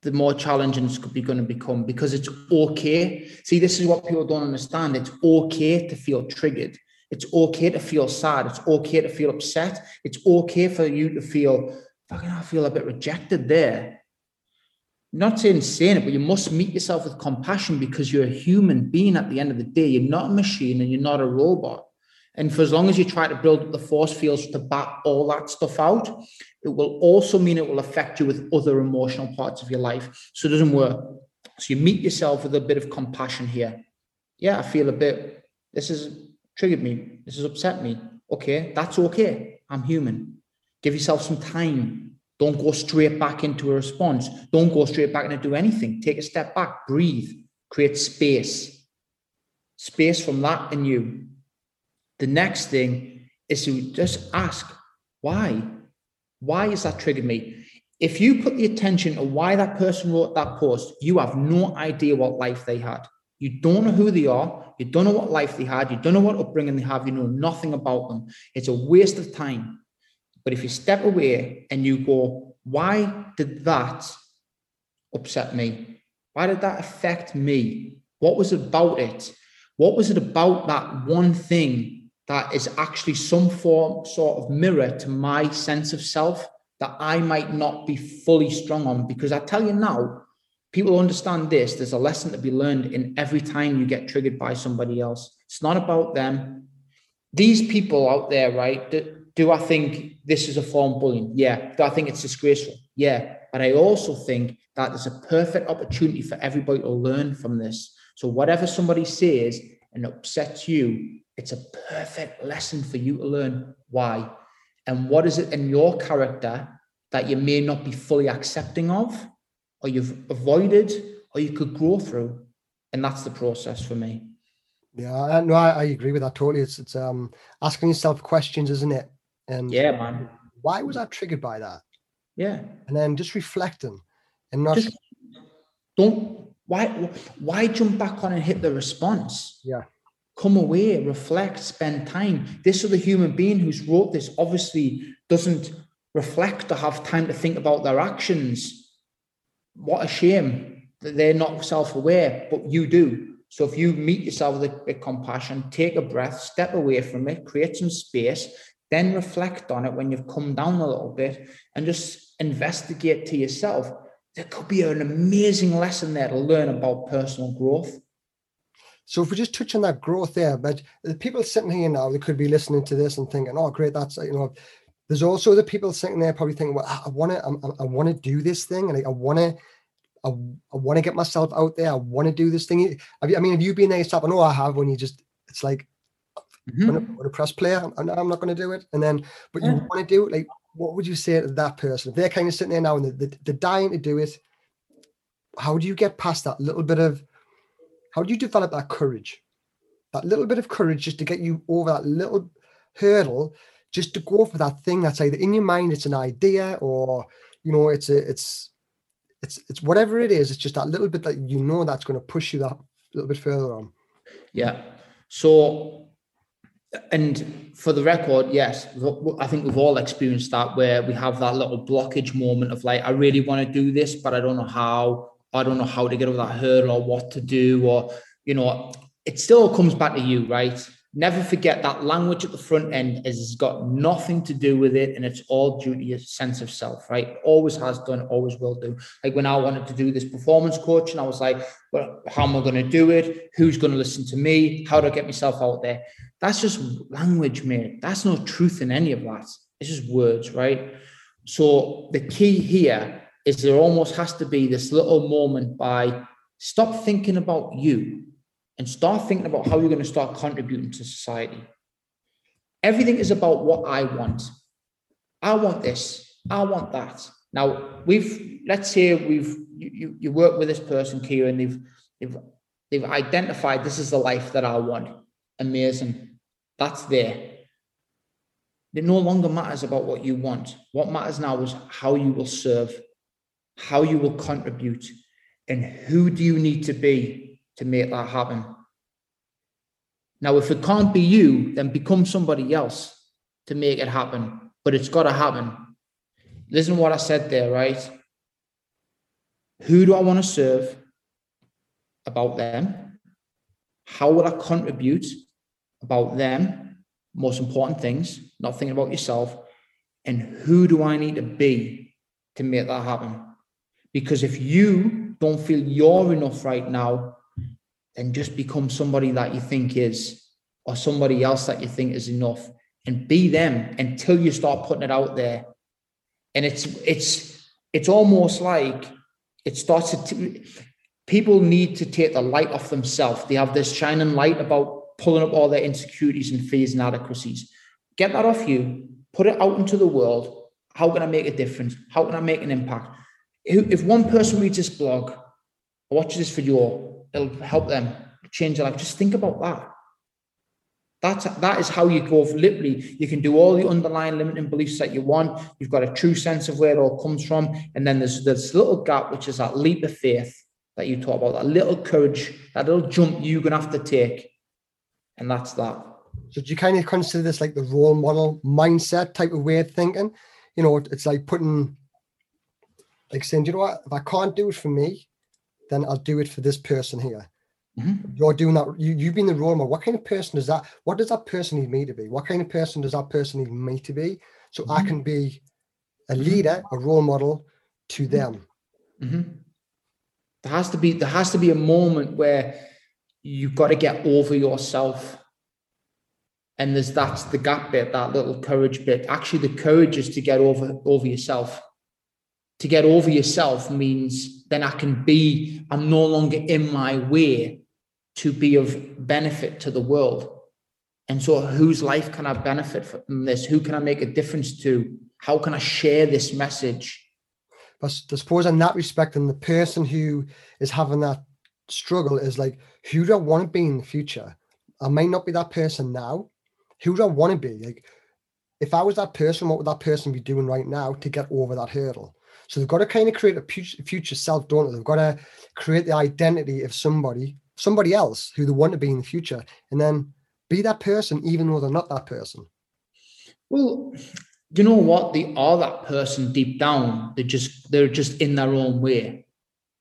the more challenging it's going to become, because it's okay. See, this is what people don't understand. It's okay to feel triggered. It's okay to feel sad. It's okay to feel upset. It's okay for you to feel, fucking, I feel a bit rejected there. Not saying it, but you must meet yourself with compassion, because you're a human being at the end of the day. You're not a machine and you're not a robot. And for as long as you try to build up the force fields to bat all that stuff out, it will also mean it will affect you with other emotional parts of your life. So it doesn't work. So you meet yourself with a bit of compassion here. Yeah, I feel a bit, this is triggered me, this has upset me. Okay, that's okay. I'm human. Give yourself some time. Don't go straight back into a response. Don't go straight back into do anything. Take a step back, breathe, create space. Space from that and you. The next thing is to just ask, why? Why has that triggered me? If you put the attention on why that person wrote that post, you have no idea what life they had. You don't know who they are. You don't know what life they had. You don't know what upbringing they have. You know nothing about them. It's a waste of time. But if you step away and you go, why did that upset me? Why did that affect me? What was it about it? What was it about that one thing that is actually some form, sort of mirror to my sense of self that I might not be fully strong on? Because I tell you now, people understand this. There's a lesson to be learned in every time you get triggered by somebody else. It's not about them. These people out there, right? Do I think this is a form of bullying? Yeah. Do I think it's disgraceful? Yeah. But I also think that there's a perfect opportunity for everybody to learn from this. So whatever somebody says and upsets you, it's a perfect lesson for you to learn why. And what is it in your character that you may not be fully accepting of, or you've avoided, or you could grow through? And that's the process for me. Yeah, no, I agree with that totally. It's asking yourself questions, isn't it? And yeah, man. Why was I triggered by that? Yeah. And then just reflecting and not just why jump back on and hit the response? Yeah. Come away, reflect, spend time. This other human being who's wrote this obviously doesn't reflect or have time to think about their actions. What a shame that they're not self-aware, but you do. So if you meet yourself with a compassion, take a breath, step away from it, create some space, then reflect on it when you've come down a little bit and just investigate to yourself. There could be an amazing lesson there to learn about personal growth. So if we just touch on that growth there, but the people sitting here now, they could be listening to this and thinking, oh, great, that's, you know, there's also the people sitting there probably thinking, well, I want to do this thing, and I want to get myself out there. I want to do this thing. Have you been there yourself? I know I have. When you just, it's like, I'm going to press play. I'm not going to do it. And then, but you want to do it. Like, what would you say to that person? If they're kind of sitting there now and they're dying to do it, how do you get past that little bit of, how do you develop that courage? That little bit of courage just to get you over that little hurdle, just to go for that thing that's either in your mind, it's an idea, or, you know, it's whatever it is. It's just that little bit that, you know, that's going to push you that little bit further on. Yeah. So, and for the record, yes, I think we've all experienced that, where we have that little blockage moment of like, I really want to do this, but I don't know how. I don't know how to get over that hurdle, or what to do, or, you know, it still comes back to you, right? Never forget that language at the front end has got nothing to do with it, and it's all due to your sense of self, right? Always has done, always will do. Like when I wanted to do this performance coaching, I was like, well, how am I going to do it? Who's going to listen to me? How do I get myself out there? That's just language, mate. That's no truth in any of that. It's just words, right? So the key here is there almost has to be this little moment by stop thinking about you and start thinking about how you're going to start contributing to society. Everything is about what I want. I want this. I want that. Now, let's say you work with this person, Kia, and they've identified this is the life that I want. Amazing. That's there. It no longer matters about what you want. What matters now is how you will serve, how you will contribute, and who do you need to be to make that happen. Now, if it can't be you, then become somebody else to make it happen, but it's got to happen. Listen to what I said there, right? Who do I want to serve? About them. How will I contribute? About them. Most important things, not thinking about yourself. And who do I need to be to make that happen? Because if you don't feel you're enough right now, then just become somebody that you think is, or somebody else that you think is enough, and be them until you start putting it out there. And it's almost like it starts to, people need to take the light off themselves. They have this shining light about pulling up all their insecurities and fears and inadequacies. Get that off you, put it out into the world. How can I make a difference? How can I make an impact? If one person reads this blog or watches this video, it'll help them change their life. Just think about that. That is how you go. Literally, you can do all the underlying limiting beliefs that you want. You've got a true sense of where it all comes from. And then there's this little gap, which is that leap of faith that you talk about, that little courage, that little jump you're going to have to take. And that's that. So do you kind of consider this like the role model mindset type of way of thinking? You know, it's like putting... like saying, you know what, if I can't do it for me, then I'll do it for this person here. Mm-hmm. You're doing that. You've been the role model. What kind of person is that? What does that person need me to be? What kind of person does that person need me to be? So mm-hmm. I can be a leader, a role model to them. Mm-hmm. There has to be a moment where you've got to get over yourself. And that's the gap bit, that little courage bit. Actually, the courage is to get over yourself. To get over yourself means then I'm no longer in my way to be of benefit to the world. And so whose life can I benefit from this? Who can I make a difference to? How can I share this message? But I suppose in that respect, and the person who is having that struggle is like, who do I want to be in the future? I might not be that person now. Who do I want to be? Like, if I was that person, what would that person be doing right now to get over that hurdle? So they've got to kind of create a future self, don't they? They've got to create the identity of somebody else who they want to be in the future, and then be that person, even though they're not that person. Well, you know what? They are that person deep down. They're just in their own way.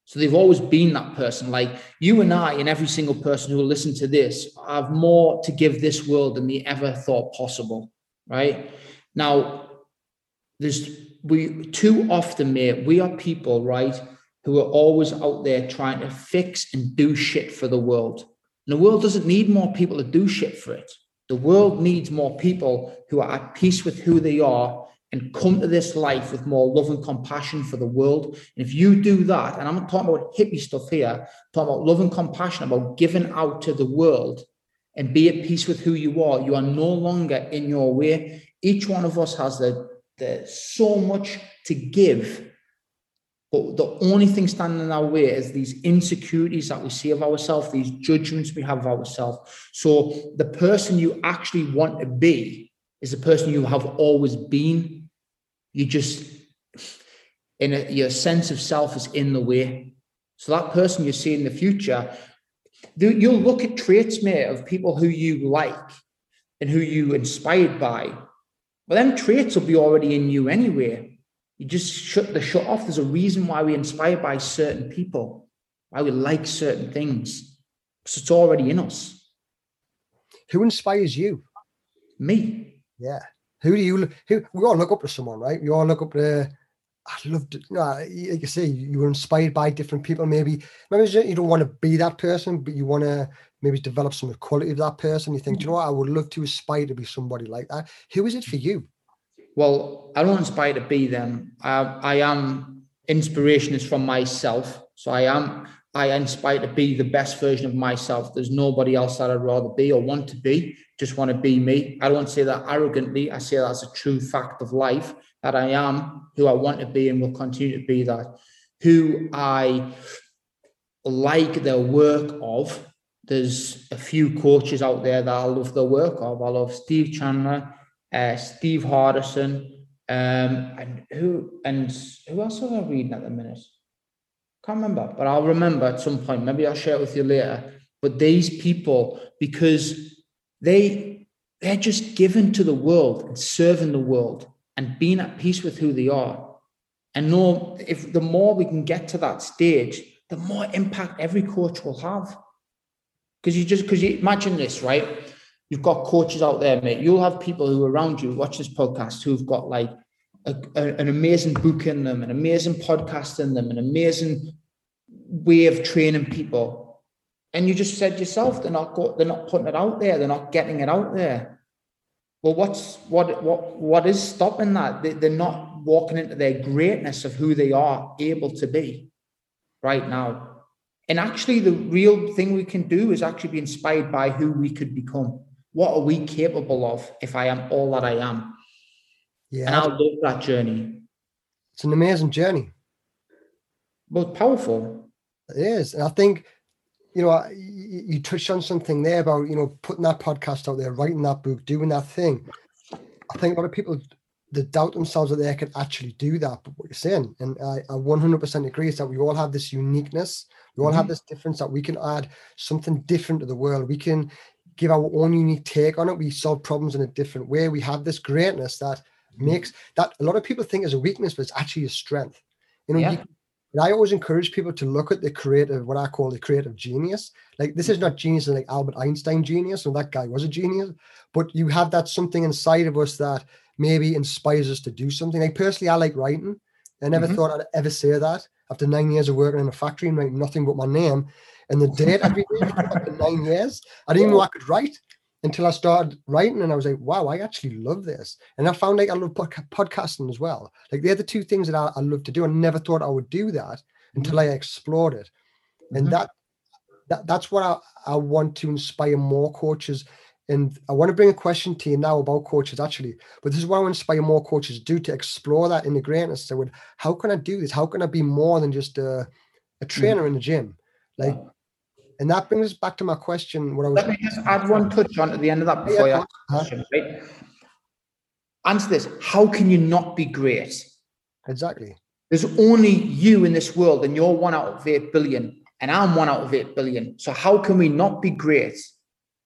So they've always been that person. Like you and I, and every single person who will listen to this, have more to give this world than they ever thought possible. Right? Now, we too often, mate, we are people, right, who are always out there trying to fix and do shit for the world. And the world doesn't need more people to do shit for it. The world needs more people who are at peace with who they are and come to this life with more love and compassion for the world. And if you do that, and I'm not talking about hippie stuff here, I'm talking about love and compassion, about giving out to the world and be at peace with who you are no longer in your way. Each one of us has the There's so much to give, but the only thing standing in our way is these insecurities that we see of ourselves, these judgments we have of ourselves. So the person you actually want to be is the person you have always been. You just, your sense of self is in the way. So that person you see in the future, you'll look at traits, mate, of people who you like and who you inspired by. Well, them traits will be already in you anyway. You just shut the shut off. There's a reason why we're inspired by certain people, why we like certain things, because it's already in us. Who inspires you? Me. Yeah. Who do you? Who we all look up to someone, right? We all look up to. I loved it. Like you say, you were inspired by different people. Maybe you don't want to be that person, but you want to maybe develop some quality of that person. You think, do you know what? I would love to aspire to be somebody like that. Who is it for you? Well, I don't aspire to be them. I am inspiration is from myself. So I inspire to be the best version of myself. There's nobody else that I'd rather be or want to be. Just want to be me. I don't say that arrogantly. I say that as a true fact of life, that I am who I want to be and will continue to be that. Who I like their work of. There's a few coaches out there that I love the work of. I love Steve Chandler, Steve Hardison, and who else am I reading at the minute? Can't remember, but I'll remember at some point. Maybe I'll share it with you later. But these people, because they're just given to the world and serving the world and being at peace with who they are. And know if the more we can get to that stage, the more impact every coach will have. Because you imagine this, right? You've got coaches out there, mate. You'll have people who are around you watch this podcast who've got like an amazing book in them, an amazing podcast in them, an amazing way of training people. And you just said yourself, they're not putting it out there, they're not getting it out there. Well, what is stopping that? They're not walking into their greatness of who they are able to be right now. And actually, the real thing we can do is actually be inspired by who we could become. What are we capable of if I am all that I am? Yeah. And I love that journey. It's an amazing journey. But powerful. It is. And I think, you touched on something there about, putting that podcast out there, writing that book, doing that thing. I think a lot of people, they doubt themselves that they can actually do that. But what you're saying, and I 100% agree, is that we all have this uniqueness. We all have this difference that we can add something different to the world. We can give our own unique take on it. We solve problems in a different way. We have this greatness that makes that a lot of people think is a weakness, but it's actually a strength. And I always encourage people to look at the creative, what I call the creative genius. Like, this is not genius like Albert Einstein genius, and that guy was a genius, but you have that something inside of us that maybe inspires us to do something. Like, personally, I like writing. I never thought I'd ever say that after 9 years of working in a factory and writing nothing but my name and the date every day for 9 years. I didn't even know I could write until I started writing, and I was like, wow, I actually love this. And I found I love podcasting as well. Like, they're the two things that I love to do. I never thought I would do that until I explored it. And that's what I want to inspire more coaches. And I want to bring a question to you now about coaches, actually. But this is what I want to inspire more coaches to do, to explore that in the greatness. So, how can I do this? How can I be more than just a trainer in the gym? Like, and that brings us back to my question. Let me just add one touch on at the end of that before you ask the question, right? Answer this. How can you not be great? Exactly. There's only you in this world, and you're 1 out of 8 billion, and I'm 1 out of 8 billion. So how can we not be great?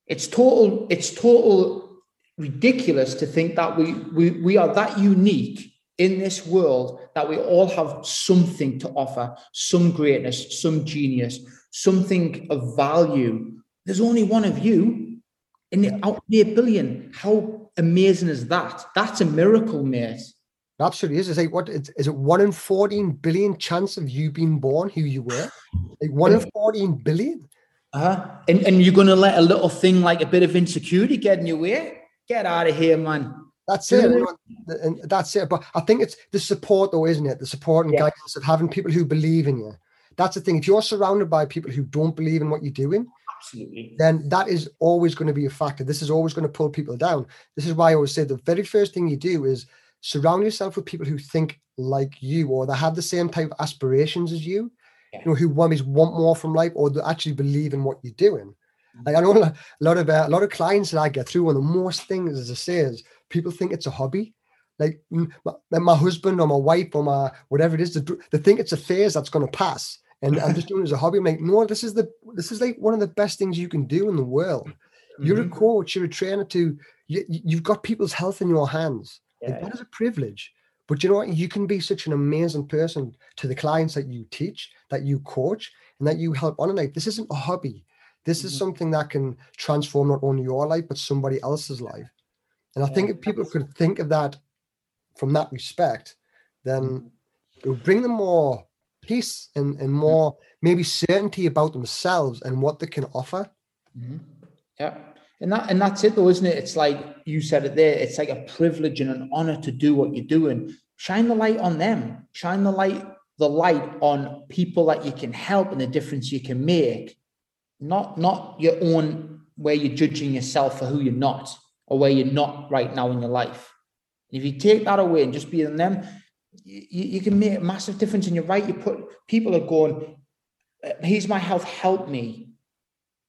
It's total ridiculous to think that we are that unique in this world that we all have something to offer, some greatness, some genius, something of value. There's only one of you out near a billion. How amazing is that? That's a miracle, mate. It absolutely is. It's like, what is it? 1 in 14 billion chance of you being born who you were. Like 1 in 14 billion. And you're going to let a little thing like a bit of insecurity get in your way? Get out of here, man. That's it. And that's it. But I think it's the support, though, isn't it? The support and guidance of having people who believe in you. That's the thing. If you're surrounded by people who don't believe in what you're doing, absolutely, then that is always going to be a factor. This is always going to pull people down. This is why I always say the very first thing you do is surround yourself with people who think like you, or they have the same type of aspirations as you, you know, who want more from life, or they actually believe in what you're doing. Like I know a lot of clients that I get through, one of the most things, as I say, is people think it's a hobby. Like my husband or my wife or my whatever it is, they think it's a phase that's going to pass. And I'm just doing it as a hobby. I'm like, no, this is like one of the best things you can do in the world. Mm-hmm. You're a coach, you're a trainer too. You've got people's health in your hands. Yeah, like, that is a privilege. But you know what? You can be such an amazing person to the clients that you teach, that you coach, and that you help on a night. This isn't a hobby. This is something that can transform not only your life, but somebody else's life. And I think if people could think of that from that respect, then it would bring them more peace and more maybe certainty about themselves and what they can offer. Mm-hmm. Yeah. And that's it though, isn't it? It's like you said it there. It's like a privilege and an honor to do what you're doing. Shine the light on them. Shine the light on people that you can help and the difference you can make. Not your own, where you're judging yourself for who you're not or where you're not right now in your life. If you take that away and just be in them, you can make a massive difference. And you're right. People are going, here's my health, help me.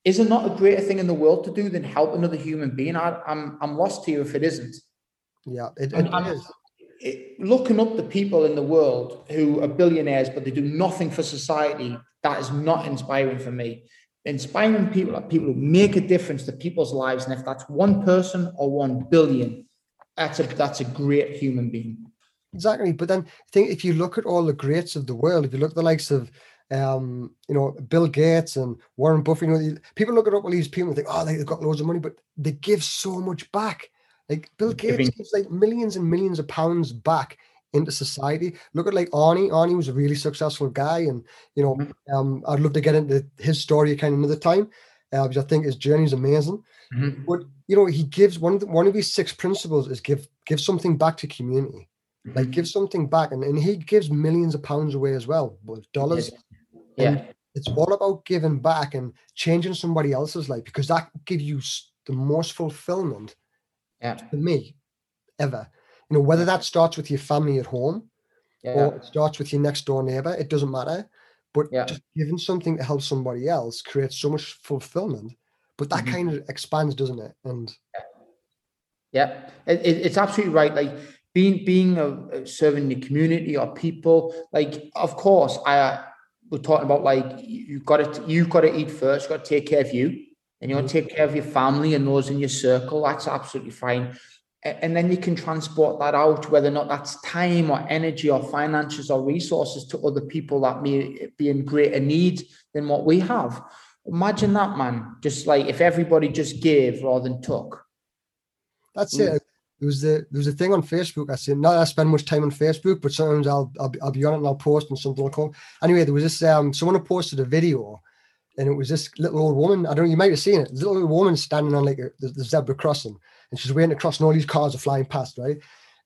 Is there not a greater thing in the world to do than help another human being? I'm lost here if it isn't. Yeah, it is. Looking up the people in the world who are billionaires, but they do nothing for society, that is not inspiring for me. Inspiring people are people who make a difference to people's lives. And if that's one person or 1 billion, that's a great human being. Exactly. But then I think if you look at all the greats of the world, if you look at the likes of, Bill Gates and Warren Buffett, you know, people look at all these people and think, oh, they've got loads of money, but they give so much back. Like Bill Gates gives like millions and millions of pounds back into society. Look at like Arnie. Arnie was a really successful guy, and I'd love to get into his story kind of another time, because I think his journey is amazing. Mm-hmm. But you know, he gives one of his 6 principles is give something back to community, mm-hmm. like give something back, and he gives millions of pounds away as well, with dollars. Yeah, and it's all about giving back and changing somebody else's life, because that gives you the most fulfillment. Yeah, for me, ever. You know, whether that starts with your family at home or it starts with your next door neighbor, it doesn't matter. But just giving something to help somebody else creates so much fulfillment. But that kind of expands, doesn't it? And it's absolutely right. Like being serving the community or people. Like, of course, we're talking about like you've got to eat first. You've got to take care of you, and you want to take care of your family and those in your circle. That's absolutely fine. And then you can transport that out, whether or not that's time or energy or finances or resources, to other people that may be in greater need than what we have. Imagine that, man. Just like if everybody just gave rather than took. That's it. There was a thing on Facebook. I said, not that I spend much time on Facebook, but sometimes I'll be on it and I'll post and something will come. Anyway, there was this, someone had posted a video, and it was this little old woman. I don't know, you might have seen it. This little old woman standing on like the zebra crossing, and she's waiting to cross, and all these cars are flying past, right?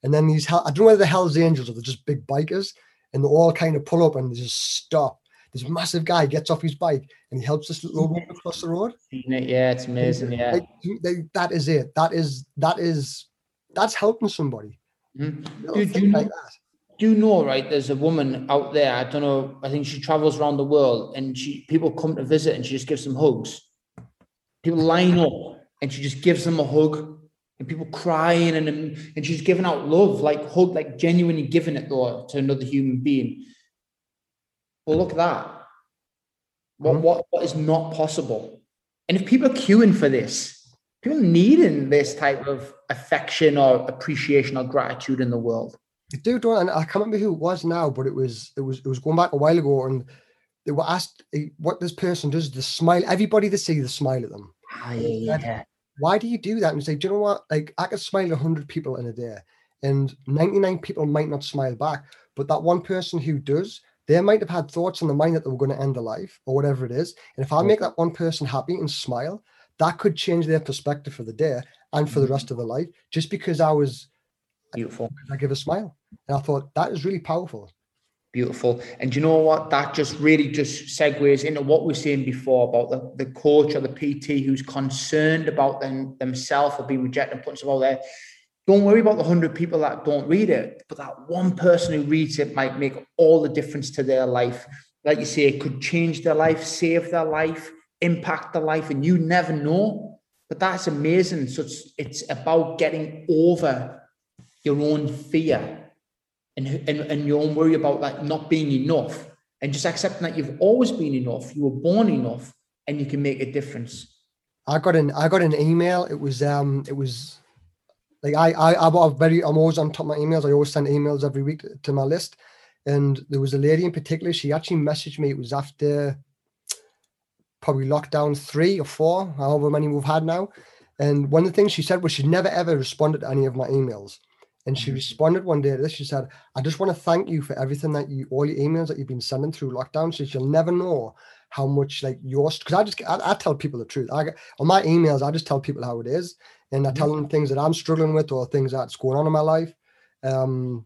And then these, I don't know whether the Hell's Angels or they're just big bikers, and they all kind of pull up and they just stop. This massive guy gets off his bike and he helps this little old woman across the road. Yeah, it's amazing. Yeah, that is it. That's helping somebody. Mm-hmm. Do you know, right, there's a woman out there, I don't know, I think she travels around the world, and people come to visit and she just gives them hugs. People line up and she just gives them a hug, and people crying and she's giving out love, like hug, like genuinely giving it though to another human being. Well, look at that. What is not possible? And if people are queuing for this, people needing this type of affection or appreciation or gratitude in the world. And I can't remember who it was now, but it was going back a while ago, and they were asked what this person does. The smile, everybody they see, the smile at them. Oh, yeah. Said, why do you do that? And say, do you know what? Like, I could smile 100 people in a day, and 99 people might not smile back, but that one person who does, they might have had thoughts in their mind that they were going to end their life or whatever it is. And if I make that one person happy and smile, that could change their perspective for the day and for the rest of their life, just because I was. Beautiful. I give a smile. And I thought, that is really powerful. Beautiful. And you know what? That just really just segues into what we were saying before about the coach or the PT who's concerned about themselves or being rejected and putting stuff out there. Don't worry about the 100 people that don't read it, but that one person who reads it might make all the difference to their life. Like you say, it could change their life, save their life, impact their life, and you never know. But that's amazing. So it's about getting over your own fear and your own worry about that not being enough, and just accepting that you've always been enough, you were born enough, and you can make a difference. I got an email. It was. Like I'm always on top of my emails. I always send emails every week to my list. And there was a lady in particular, she actually messaged me. It was after probably lockdown 3 or 4, however many we've had now. And one of the things she said was she never, ever responded to any of my emails. And she responded one day to this. She said, I just want to thank you for everything all your emails that you've been sending through lockdown. She said, you'll never know how much like yours, because I tell people the truth. On my emails, I just tell people how it is. And I tell them things that I'm struggling with or things that's going on in my life. And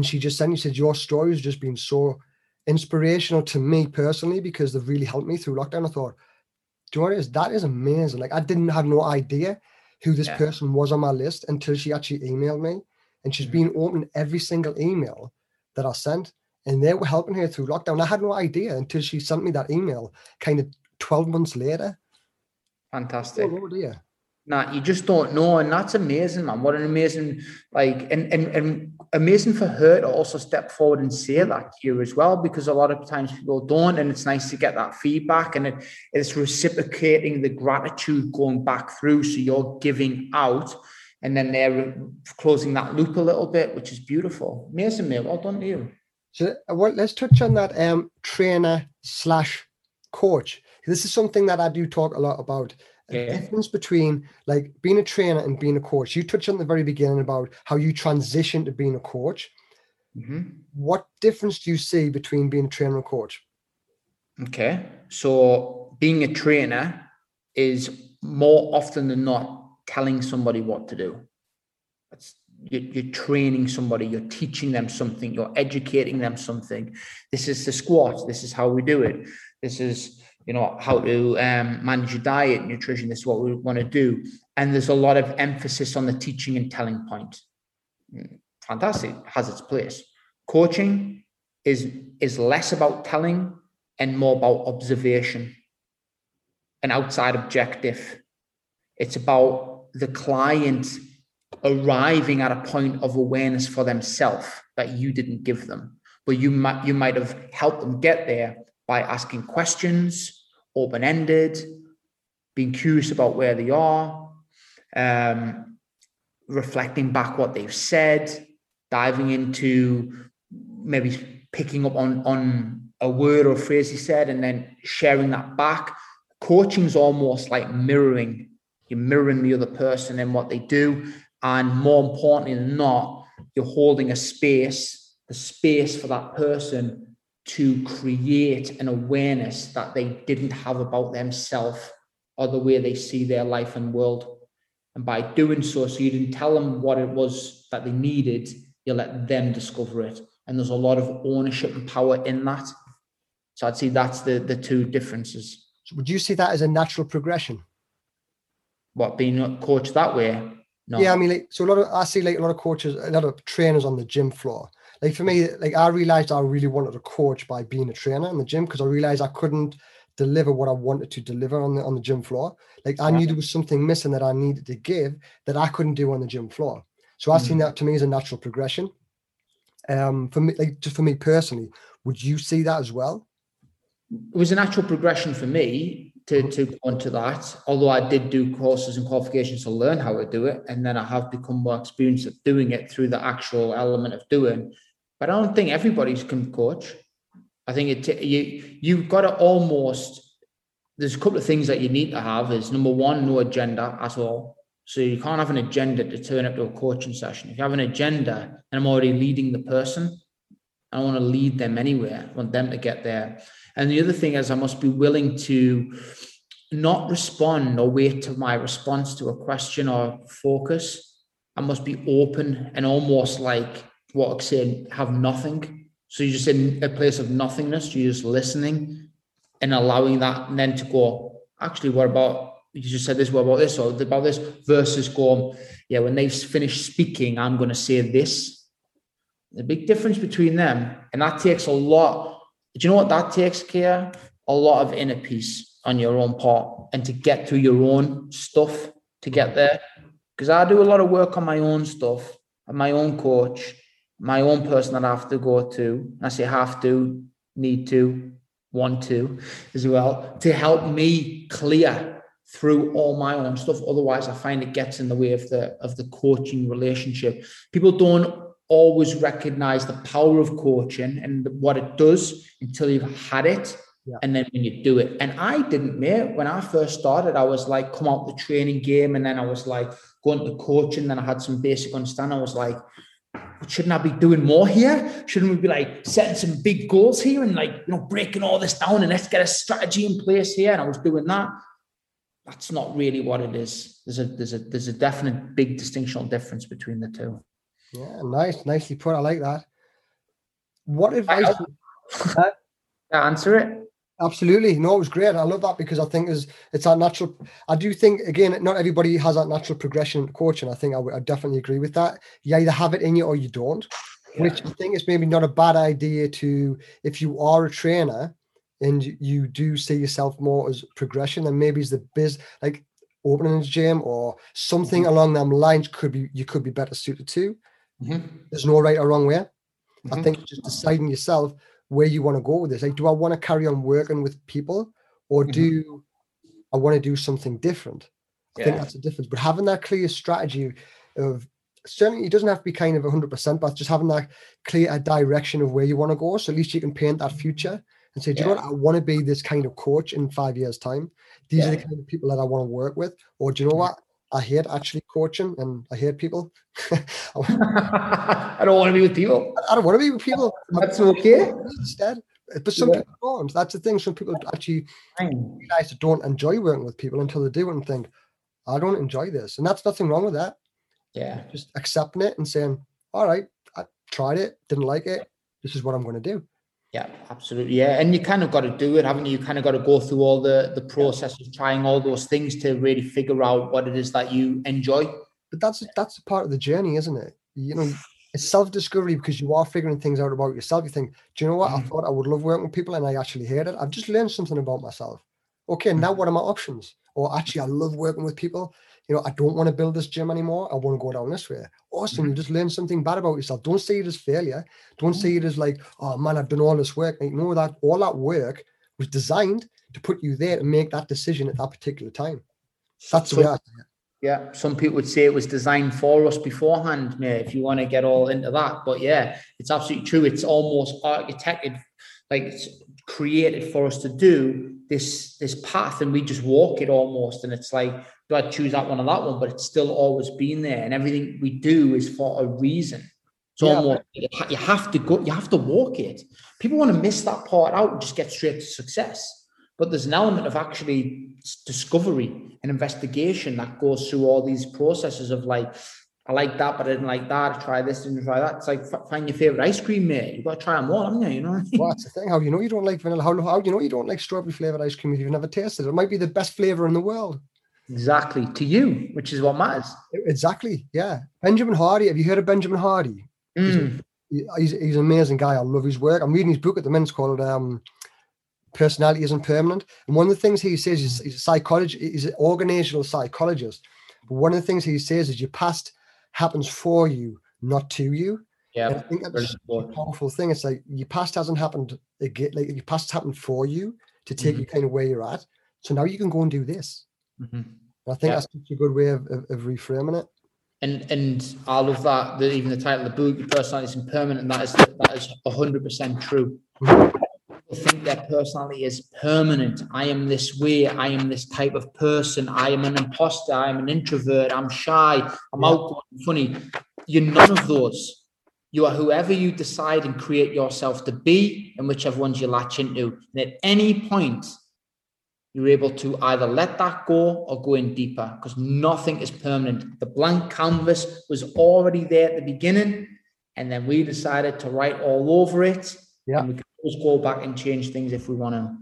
she just said, your story has just been so inspirational to me personally, because they've really helped me through lockdown. I thought, do you know what it is? That is amazing. Like, I didn't have no idea who this person was on my list until she actually emailed me. And she's been opening every single email that I sent. And they were helping her through lockdown. I had no idea until she sent me that email kind of 12 months later. Fantastic. Oh, dear. Nah, you just don't know, and that's amazing, man. What an amazing, and amazing for her to also step forward and say that to you as well, because a lot of times people don't, and it's nice to get that feedback, and it's reciprocating the gratitude going back through, so you're giving out, and then they're closing that loop a little bit, which is beautiful. Amazing, mate. Well done to you. So let's touch on that trainer/coach. This is something that I do talk a lot about. The difference between like being a trainer and being a coach. You touched on the very beginning about how you transitioned to being a coach. What difference do you see between being a trainer and a coach? Okay, so being a trainer is more often than not telling somebody what to do. You're training somebody, you're teaching them something, you're educating them something. This is the squat, this is how we do it. This is how to manage your diet, nutrition. This is what we want to do. And there's a lot of emphasis on the teaching and telling point. Fantastic, has its place. Coaching is less about telling and more about observation, an outside objective. It's about the client arriving at a point of awareness for themselves that you didn't give them, but you might have helped them get there by asking questions, open-ended, being curious about where they are, reflecting back what they've said, diving into maybe picking up on a word or a phrase he said, and then sharing that back. Coaching's almost like mirroring. You're mirroring the other person and what they do. And more importantly than not, you're holding the space for that person to create an awareness that they didn't have about themselves or the way they see their life and world. And by doing so you didn't tell them what it was that they needed, you let them discover it. And there's a lot of ownership and power in that. So I'd say that's the two differences. So would you see that as a natural progression? What, being a coach that way? No. Yeah, I mean, I see a lot of coaches, a lot of trainers on the gym floor. Like for me, like I realized I really wanted to coach by being a trainer in the gym, because I realized I couldn't deliver what I wanted to deliver on the gym floor. Like I knew there was something missing that I needed to give that I couldn't do on the gym floor. So I seen that to me as a natural progression. For me personally, would you see that as well? It was a natural progression for me to go into that, although I did do courses and qualifications to learn how to do it. And then I have become more experienced at doing it through the actual element of doing. But I don't think everybody can coach. I think you've got to almost, there's a couple of things that you need to have is, number one, no agenda at all. So you can't have an agenda to turn up to a coaching session. If you have an agenda and I'm already leading the person, I don't want to lead them anywhere. I want them to get there. And the other thing is I must be willing to not respond or wait till my response to a question or focus. I must be open and almost like what I'm saying, have nothing. So you're just in a place of nothingness. You're just listening and allowing that, and then to go, actually, what about you just said this, well, about this or about this, versus going, yeah, when they finish speaking, I'm going to say this. The big difference between them, and that takes a lot. Do you know what that takes, Kia? A lot of inner peace on your own part, and to get through your own stuff to get there. Because I do a lot of work on my own stuff, on my own coach, my own person that I have to go to. I say have to, need to, want to as well, to help me clear through all my own stuff. Otherwise, I find it gets in the way of the coaching relationship. People don't always recognize the power of coaching and what it does until you've had it. Yeah. And then when you do it, and I didn't, mate. When I first started, I was like, come out the training game, and then I was like going to coaching. Then I had some basic understanding. I was like, shouldn't I be doing more here? Shouldn't we be like setting some big goals here and like, you know, breaking all this down and let's get a strategy in place here? And I was doing that. That's not really what it is. There's a definite big distinctional difference between the two. Yeah, nice, nicely put. I like that. What advice? Answer it. Absolutely. No, it was great. I love that, because I think it's our natural. I do think, again, not everybody has that natural progression in coaching. I think I definitely agree with that. You either have it in you or you don't, which I think is maybe not a bad idea to, if you are a trainer and you do see yourself more as progression, then maybe it's the biz, like opening a gym or something along them lines you could be better suited to. Mm-hmm. There's no right or wrong way. Mm-hmm. I think it's just deciding yourself where you want to go with this. Like, do I want to carry on working with people, or do I want to do something different? I think that's the difference. But having that clear strategy of, certainly it doesn't have to be kind of 100%, but just having that clear direction of where you want to go. So at least you can paint that future and say, do you know what? I want to be this kind of coach in 5 years' time. These are the kind of people that I want to work with. Or do you know what? I hate actually coaching and I hate people. I don't want to be with people. I don't want to be with people. That's okay. Instead. But some people don't. That's the thing. Some people actually realize they don't enjoy working with people until they do and think, I don't enjoy this. And that's nothing wrong with that. Yeah. Just accepting it and saying, all right, I tried it, didn't like it. This is what I'm going to do. Yeah, absolutely. Yeah. And you kind of got to do it, haven't you? You kind of got to go through all the process of trying all those things to really figure out what it is that you enjoy. But that's a part of the journey, isn't it? You know, it's self-discovery, because you are figuring things out about yourself. You think, do you know what? I thought I would love working with people and I actually hate it. I've just learned something about myself. Okay, now what are my options? Or actually, I love working with people. You know, I don't want to build this gym anymore. I want to go down this way. Awesome. You just learn something bad about yourself. Don't see it as failure. Don't see it as like, oh man, I've done all this work. And you know that all that work was designed to put you there to make that decision at that particular time. That's the way I see it. Yeah. Some people would say it was designed for us beforehand, mate, if you want to get all into that. But yeah, it's absolutely true. It's almost architected, like it's created for us to do this path, and we just walk it almost. And it's like, do I choose that one or that one? But it's still always been there, and everything we do is for a reason. So almost you have to go, you have to walk it. People want to miss that part out and just get straight to success, but there's an element of actually discovery and investigation that goes through all these processes of like, I like that, but I didn't like that. I try this, didn't try that. It's like, find your favorite ice cream, mate. You've got to try them all, haven't you? You know what I mean? Well, that's the thing. How you know you don't like vanilla? How you know you don't like strawberry flavored ice cream if you've never tasted it? It might be the best flavor in the world. Exactly. To you, which is what matters. Exactly. Yeah. Benjamin Hardy. Have you heard of Benjamin Hardy? Mm. He's an amazing guy. I love his work. I'm reading his book at the minute. It's called Personality Isn't Permanent. And one of the things he says is he's a psychologist. He's an organizational psychologist. But one of the things he says is your past happens for you, not to you. Yeah, and I think that's a powerful thing. It's like your past hasn't happened again. Like your past happened for you to take you kind of where you're at. So now you can go and do this. Mm-hmm. And I think that's such a good way of reframing it. And I love that. Even the title of the book, "Your Personality Isn't Permanent," that is 100% true. I think their personality is permanent. I am this way. I am this type of person. I am an imposter. I am an introvert. I'm shy. I'm outgoing, funny. You're none of those. You are whoever you decide and create yourself to be, and whichever ones you latch into. And at any point, you're able to either let that go or go in deeper, because nothing is permanent. The blank canvas was already there at the beginning, and then we decided to write all over it. Yeah. And we can always go back and change things if we want to.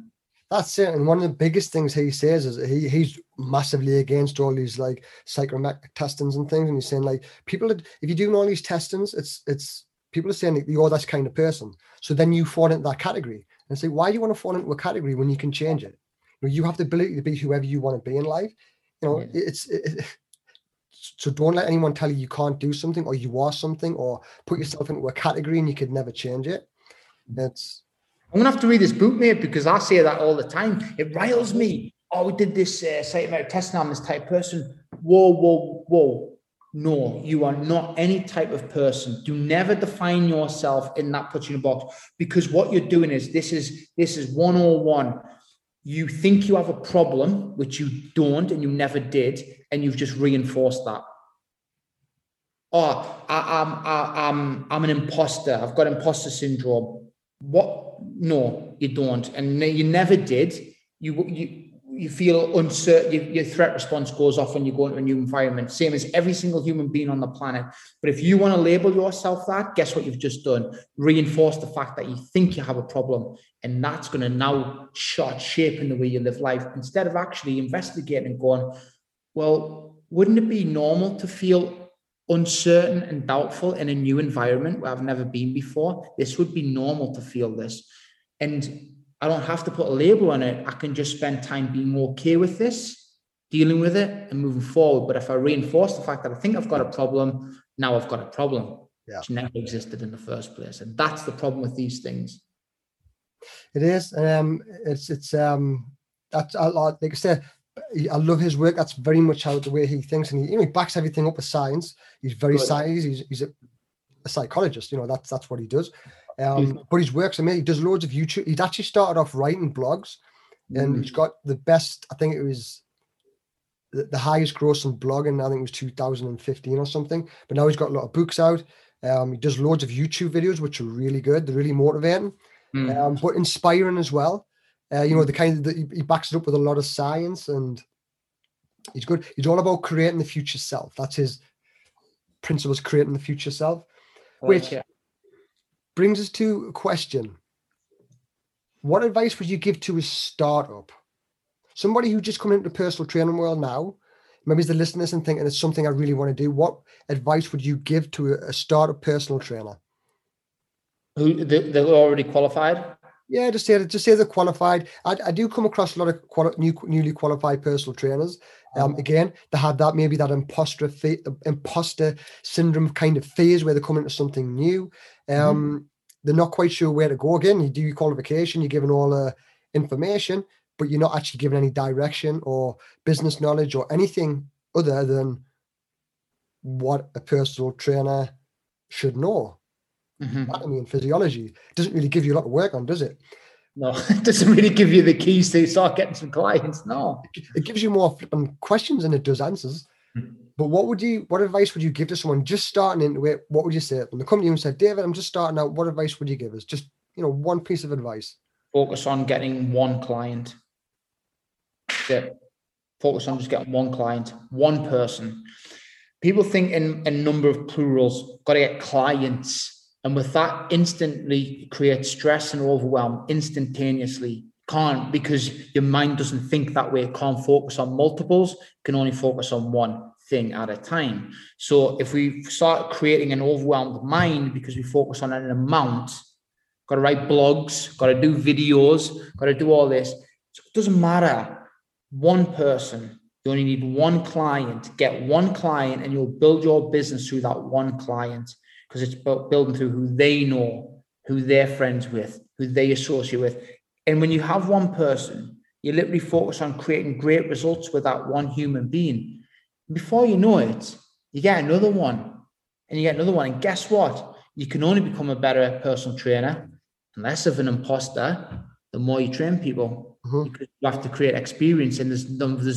That's it. And one of the biggest things he says is he's massively against all these like psychometric testings and things. And he's saying like people, if you're doing all these testings, it's people are saying that you're this kind of person. So then you fall into that category and say, why do you want to fall into a category when you can change it? You know, you have the ability to be whoever you want to be in life. You know, so don't let anyone tell you you can't do something or you are something or put yourself into a category and you could never change it. I'm going to have to read this book, mate, because I say that all the time. It riles me. Oh, we did this psychometric testing. I'm this type of person. Whoa, whoa, whoa. No, you are not any type of person. Do never define yourself in that put you in a box, because what you're doing is this is 101. You think you have a problem, which you don't and you never did, and you've just reinforced that. Oh, I'm an imposter. I've got imposter syndrome. What? No, you don't. And you never did. You feel uncertain. Your threat response goes off when you go into a new environment, same as every single human being on the planet. But if you want to label yourself that, guess what you've just done? Reinforce the fact that you think you have a problem, and that's going to now start shaping the way you live life, instead of actually investigating and going, well, wouldn't it be normal to feel uncertain and doubtful in a new environment where I've never been before? This would be normal to feel this. And I don't have to put a label on it. I can just spend time being okay with this, dealing with it and moving forward. But if I reinforce the fact that I think I've got a problem, now I've got a problem, which never existed in the first place. And that's the problem with these things. It is. That's a lot. Like I said, I love his work. That's very much how the way he thinks. And he backs everything up with science. He's very science. He's a psychologist. You know, that's what he does. But his work's amazing. He does loads of YouTube. He'd actually started off writing blogs, and he's got the best, I think it was the highest grossing blog, and I think it was 2015 or something. But now he's got a lot of books out. He does loads of YouTube videos, which are really good. They're really motivating, but inspiring as well. You know, he backs it up with a lot of science, and he's good. He's all about creating the future self. That's his principles, creating the future self, which brings us to a question. What advice would you give to a startup? Somebody who just come into the personal training world now, maybe they're listening to this and thinking it's something I really want to do. What advice would you give to a startup personal trainer? Who they're already qualified? Yeah, just say they're qualified. I do come across a lot of newly qualified personal trainers. Again, they have that maybe that imposter syndrome kind of phase where they're coming to something new. They're not quite sure where to go. Again, you do your qualification, you're given all the information, but you're not actually given any direction or business knowledge or anything other than what a personal trainer should know. Anatomy and physiology. It doesn't really give you a lot of work on, does it? No, it doesn't really give you the keys to start getting some clients. No, it gives you more flipping questions than it does answers. But what advice would you give to someone just starting into it? What would you say when they come to you and say, David, I'm just starting out, what advice would you give us? Just, you know, one piece of advice. Focus on getting one client. Focus on just getting one client, one person. People think in a number of plurals, got to get clients. And with that, instantly creates stress and overwhelm instantaneously. Can't, because your mind doesn't think that way. Can't focus on multiples, can only focus on one thing at a time. So if we start creating an overwhelmed mind because we focus on an amount, got to write blogs, got to do videos, got to do all this. So it doesn't matter. One person, you only need one client. Get one client and you'll build your business through that one client. Because it's about building through who they know, who they're friends with, who they associate with. And when you have one person, you literally focus on creating great results with that one human being. Before you know it, you get another one and you get another one. And guess what? You can only become a better personal trainer and less of an imposter the more you train people. Because you have to create experience, and there's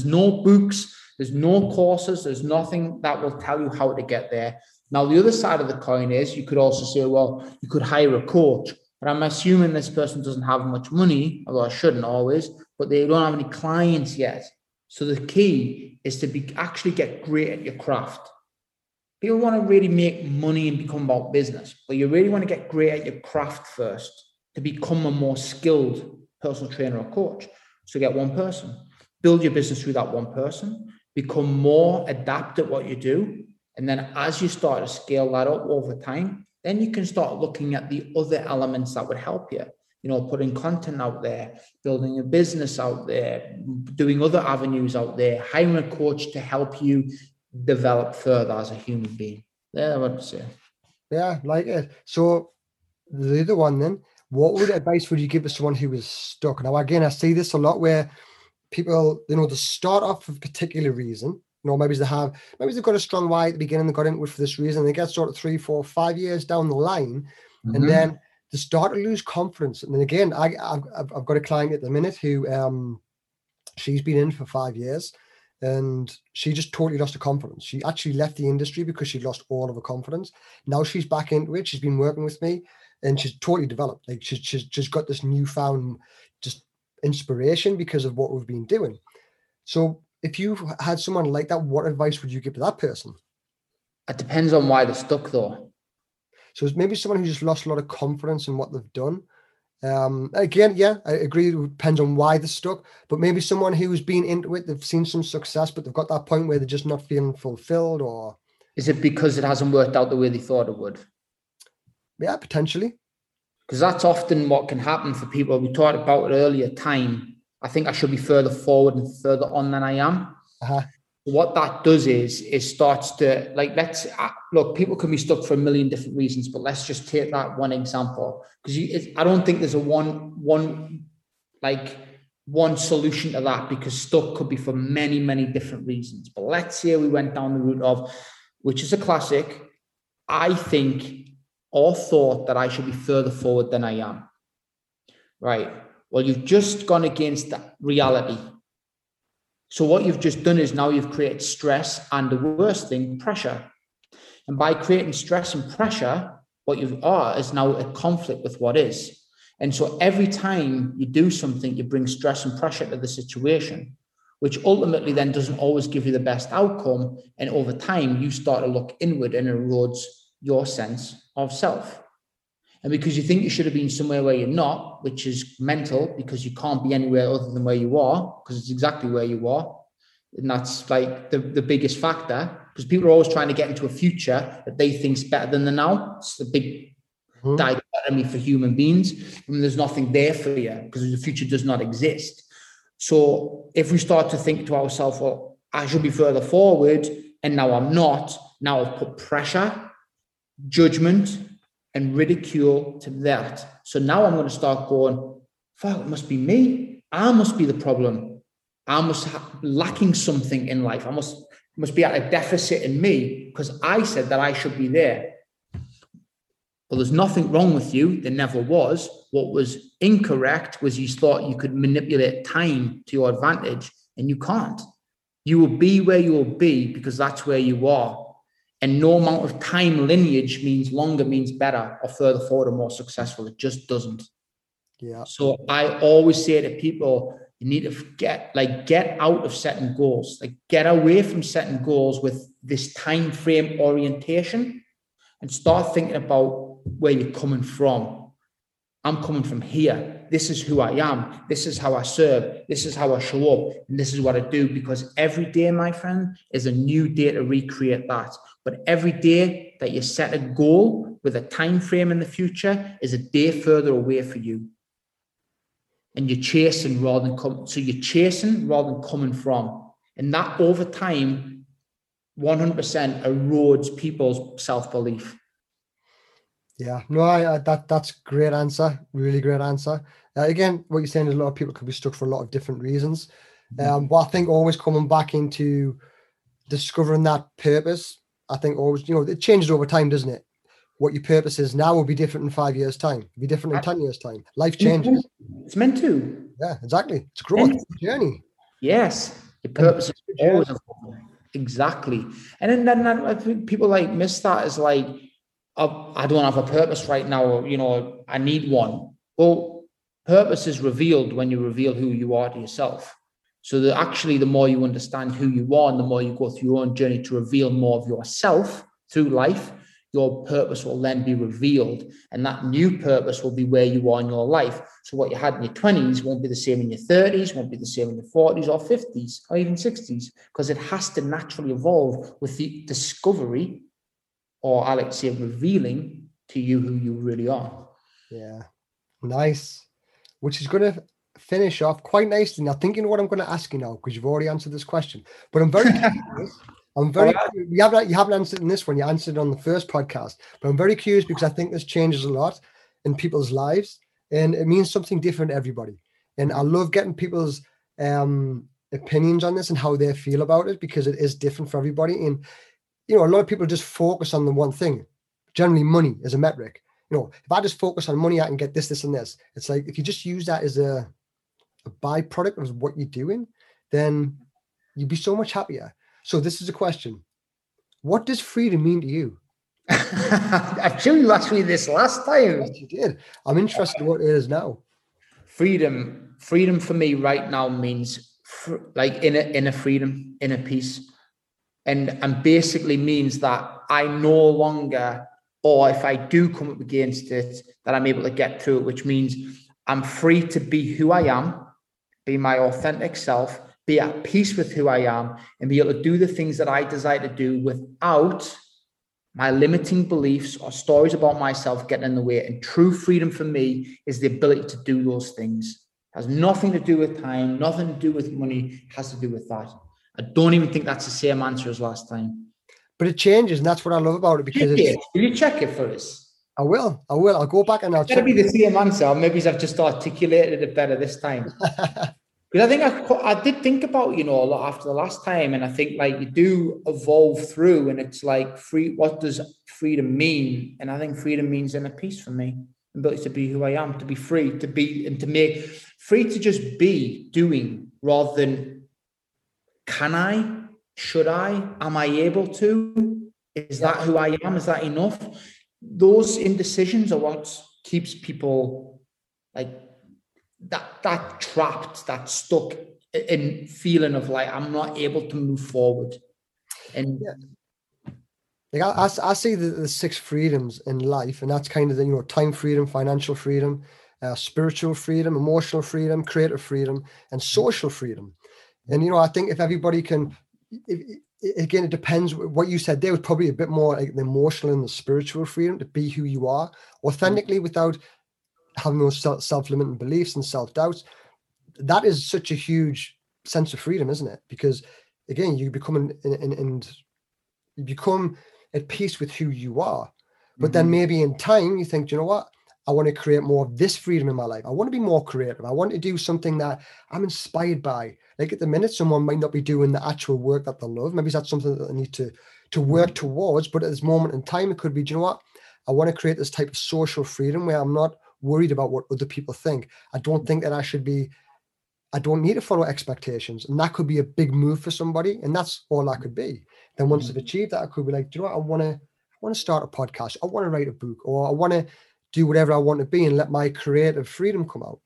no books, there's no courses, there's nothing that will tell you how to get there. Now, the other side of the coin is you could also say, well, you could hire a coach, but I'm assuming this person doesn't have much money, although I shouldn't always, but they don't have any clients yet. So the key is to actually get great at your craft. People want to really make money and become about business, but you really want to get great at your craft first to become a more skilled personal trainer or coach. So get one person, build your business through that one person, become more adept at what you do. And then as you start to scale that up over time, then you can start looking at the other elements that would help you. You know, putting content out there, building a business out there, doing other avenues out there, hiring a coach to help you develop further as a human being. Yeah, I would say. Yeah, like it. So the other one then, what would advice would you give to someone who is stuck? Now, again, I see this a lot where people, you know, they start off for a particular reason. You know, maybe they've got a strong why at the beginning, they got into it for this reason. They get sort of 3, 4, 5 years down the line, mm-hmm. and then they start to lose confidence. And then again, I've got a client at the minute who she's been in for 5 years and she just totally lost her confidence. She actually left the industry because she lost all of her confidence. Now she's back into it. She's been working with me and she's totally developed. Like she's just got this newfound just inspiration because of what we've been doing. So if you had someone like that, what advice would you give to that person? It depends on why they're stuck though. So it's maybe someone who just lost a lot of confidence in what they've done. Again, yeah, I agree. It depends on why they're stuck, but maybe someone who's been into it, they've seen some success, but they've got that point where they're just not feeling fulfilled. Or is it because it hasn't worked out the way they thought it would? Yeah, potentially. Because that's often what can happen for people. We talked about it earlier, time. I think I should be further forward and further on than I am. Uh-huh. What that does is starts to, like, look, people can be stuck for a million different reasons, but let's just take that one example. Because I don't think there's a one solution to that, because stuck could be for many, many different reasons. But let's say we went down the route of, which is a classic, I think or thought that I should be further forward than I am. Right. Well, you've just gone against that reality. So what you've just done is now you've created stress and, the worst thing, pressure. And by creating stress and pressure, what you are is now a conflict with what is. And so every time you do something, you bring stress and pressure to the situation, which ultimately then doesn't always give you the best outcome. And over time, you start to look inward and erodes your sense of self. And because you think you should have been somewhere where you're not, which is mental, because you can't be anywhere other than where you are, because it's exactly where you are. And that's like the biggest factor, because people are always trying to get into a future that they think is better than the now. It's the big dichotomy for human beings. And there's nothing there for you, because the future does not exist. So if we start to think to ourselves, well, I should be further forward, and now I'm not, now I've put pressure, judgment, and ridicule to that. So now I'm going to start going, fuck, it must be me. I must be the problem. I must be lacking something in life. I must be at a deficit in me, because I said that I should be there. Well, there's nothing wrong with you. There never was. What was incorrect was you thought you could manipulate time to your advantage, and you can't. You will be where you will be, because that's where you are. And no amount of time lineage means longer, means better, or further forward, or more successful. It just doesn't. Yeah. So I always say to people, you need to get out of setting goals. Like, get away from setting goals with this time frame orientation, and start thinking about where you're coming from. I'm coming from here. This is who I am. This is how I serve. This is how I show up. And this is what I do. Because every day, my friend, is a new day to recreate that. But every day that you set a goal with a time frame in the future is a day further away for you. And you're chasing rather than coming. So you're chasing rather than coming from. And that over time, 100% erodes people's self-belief. Yeah, no, that's great answer. Really great answer. Again, what you're saying is a lot of people could be stuck for a lot of different reasons. But I think always coming back into discovering that purpose, I think always, you know, it changes over time, doesn't it? What your purpose is now will be different in 5 years' time. It'll be different in 10 years' time. Life changes. It's meant to. Yeah, exactly. It's growth. It's a journey. Yes. Your purpose is always evolving. Exactly. And then I think people miss that as I don't have a purpose right now, or, you know, I need one. Well, purpose is revealed when you reveal who you are to yourself. So that actually, the more you understand who you are and the more you go through your own journey to reveal more of yourself through life, your purpose will then be revealed, and that new purpose will be where you are in your life. So what you had in your 20s won't be the same in your 30s, won't be the same in your 40s or 50s or even 60s, because it has to naturally evolve with the discovery, or I like to say revealing to you who you really are. Yeah, nice. Which is going to finish off quite nicely. Now, thinking what I'm going to ask you now, because you've already answered this question, but I'm very curious. You haven't answered in this one. You answered on the first podcast, but I'm very curious because I think this changes a lot in people's lives, and it means something different to everybody. And I love getting people's opinions on this and how they feel about it, because it is different for everybody. And you know, a lot of people just focus on the one thing. Generally, money is a metric. You know, if I just focus on money, I can get this, this, and this. It's like if you just use that as a byproduct of what you're doing, then you'd be so much happier. So this is a question. What does freedom mean to you? I told you last time. Yes, you did. I'm interested in what it is now. Freedom for me right now means like inner freedom, inner peace. And basically means that I no longer, or if I do come up against it, that I'm able to get through it, which means I'm free to be who I am, be my authentic self, be at peace with who I am, and be able to do the things that I desire to do without my limiting beliefs or stories about myself getting in the way. And true freedom for me is the ability to do those things. It has nothing to do with time, nothing to do with money. It has to do with that. I don't even think that's the same answer as last time. But it changes, and that's what I love about it. Because will you check it for us? I will. I'll go back and I'll check. It'll be the same answer. Maybe I've just articulated it better this time. Because I think I did think about, you know, a lot after the last time, and I think like you do evolve through, and it's like what does freedom mean? And I think freedom means inner peace for me, the ability to be who I am, to be free, to be and to make free to just be doing rather than can I, should I, am I able to? Is that who I am? Is that enough? Those indecisions are what keeps people like that trapped, that stuck in feeling of like, I'm not able to move forward. And like I see the six freedoms in life, and that's kind of the, you know, time freedom, financial freedom, spiritual freedom, emotional freedom, creative freedom, and social freedom. And, you know, I think if everybody can, again, it depends what you said. There was probably a bit more like the emotional and the spiritual freedom to be who you are authentically without having those self-limiting beliefs and self-doubts. That is such a huge sense of freedom, isn't it? Because again, you become you become at peace with who you are. But then maybe in time you think, you know what? I want to create more of this freedom in my life. I want to be more creative. I want to do something that I'm inspired by. Like at the minute, someone might not be doing the actual work that they love. Maybe that's something that they need to work towards. But at this moment in time, it could be, do you know what? I want to create this type of social freedom where I'm not worried about what other people think. I don't think that I don't need to follow expectations. And that could be a big move for somebody. And that's all that could be. Then once they've achieved that, I could be like, do you know what? I want to start a podcast. I want to write a book, or I want to do whatever I want to be and let my creative freedom come out.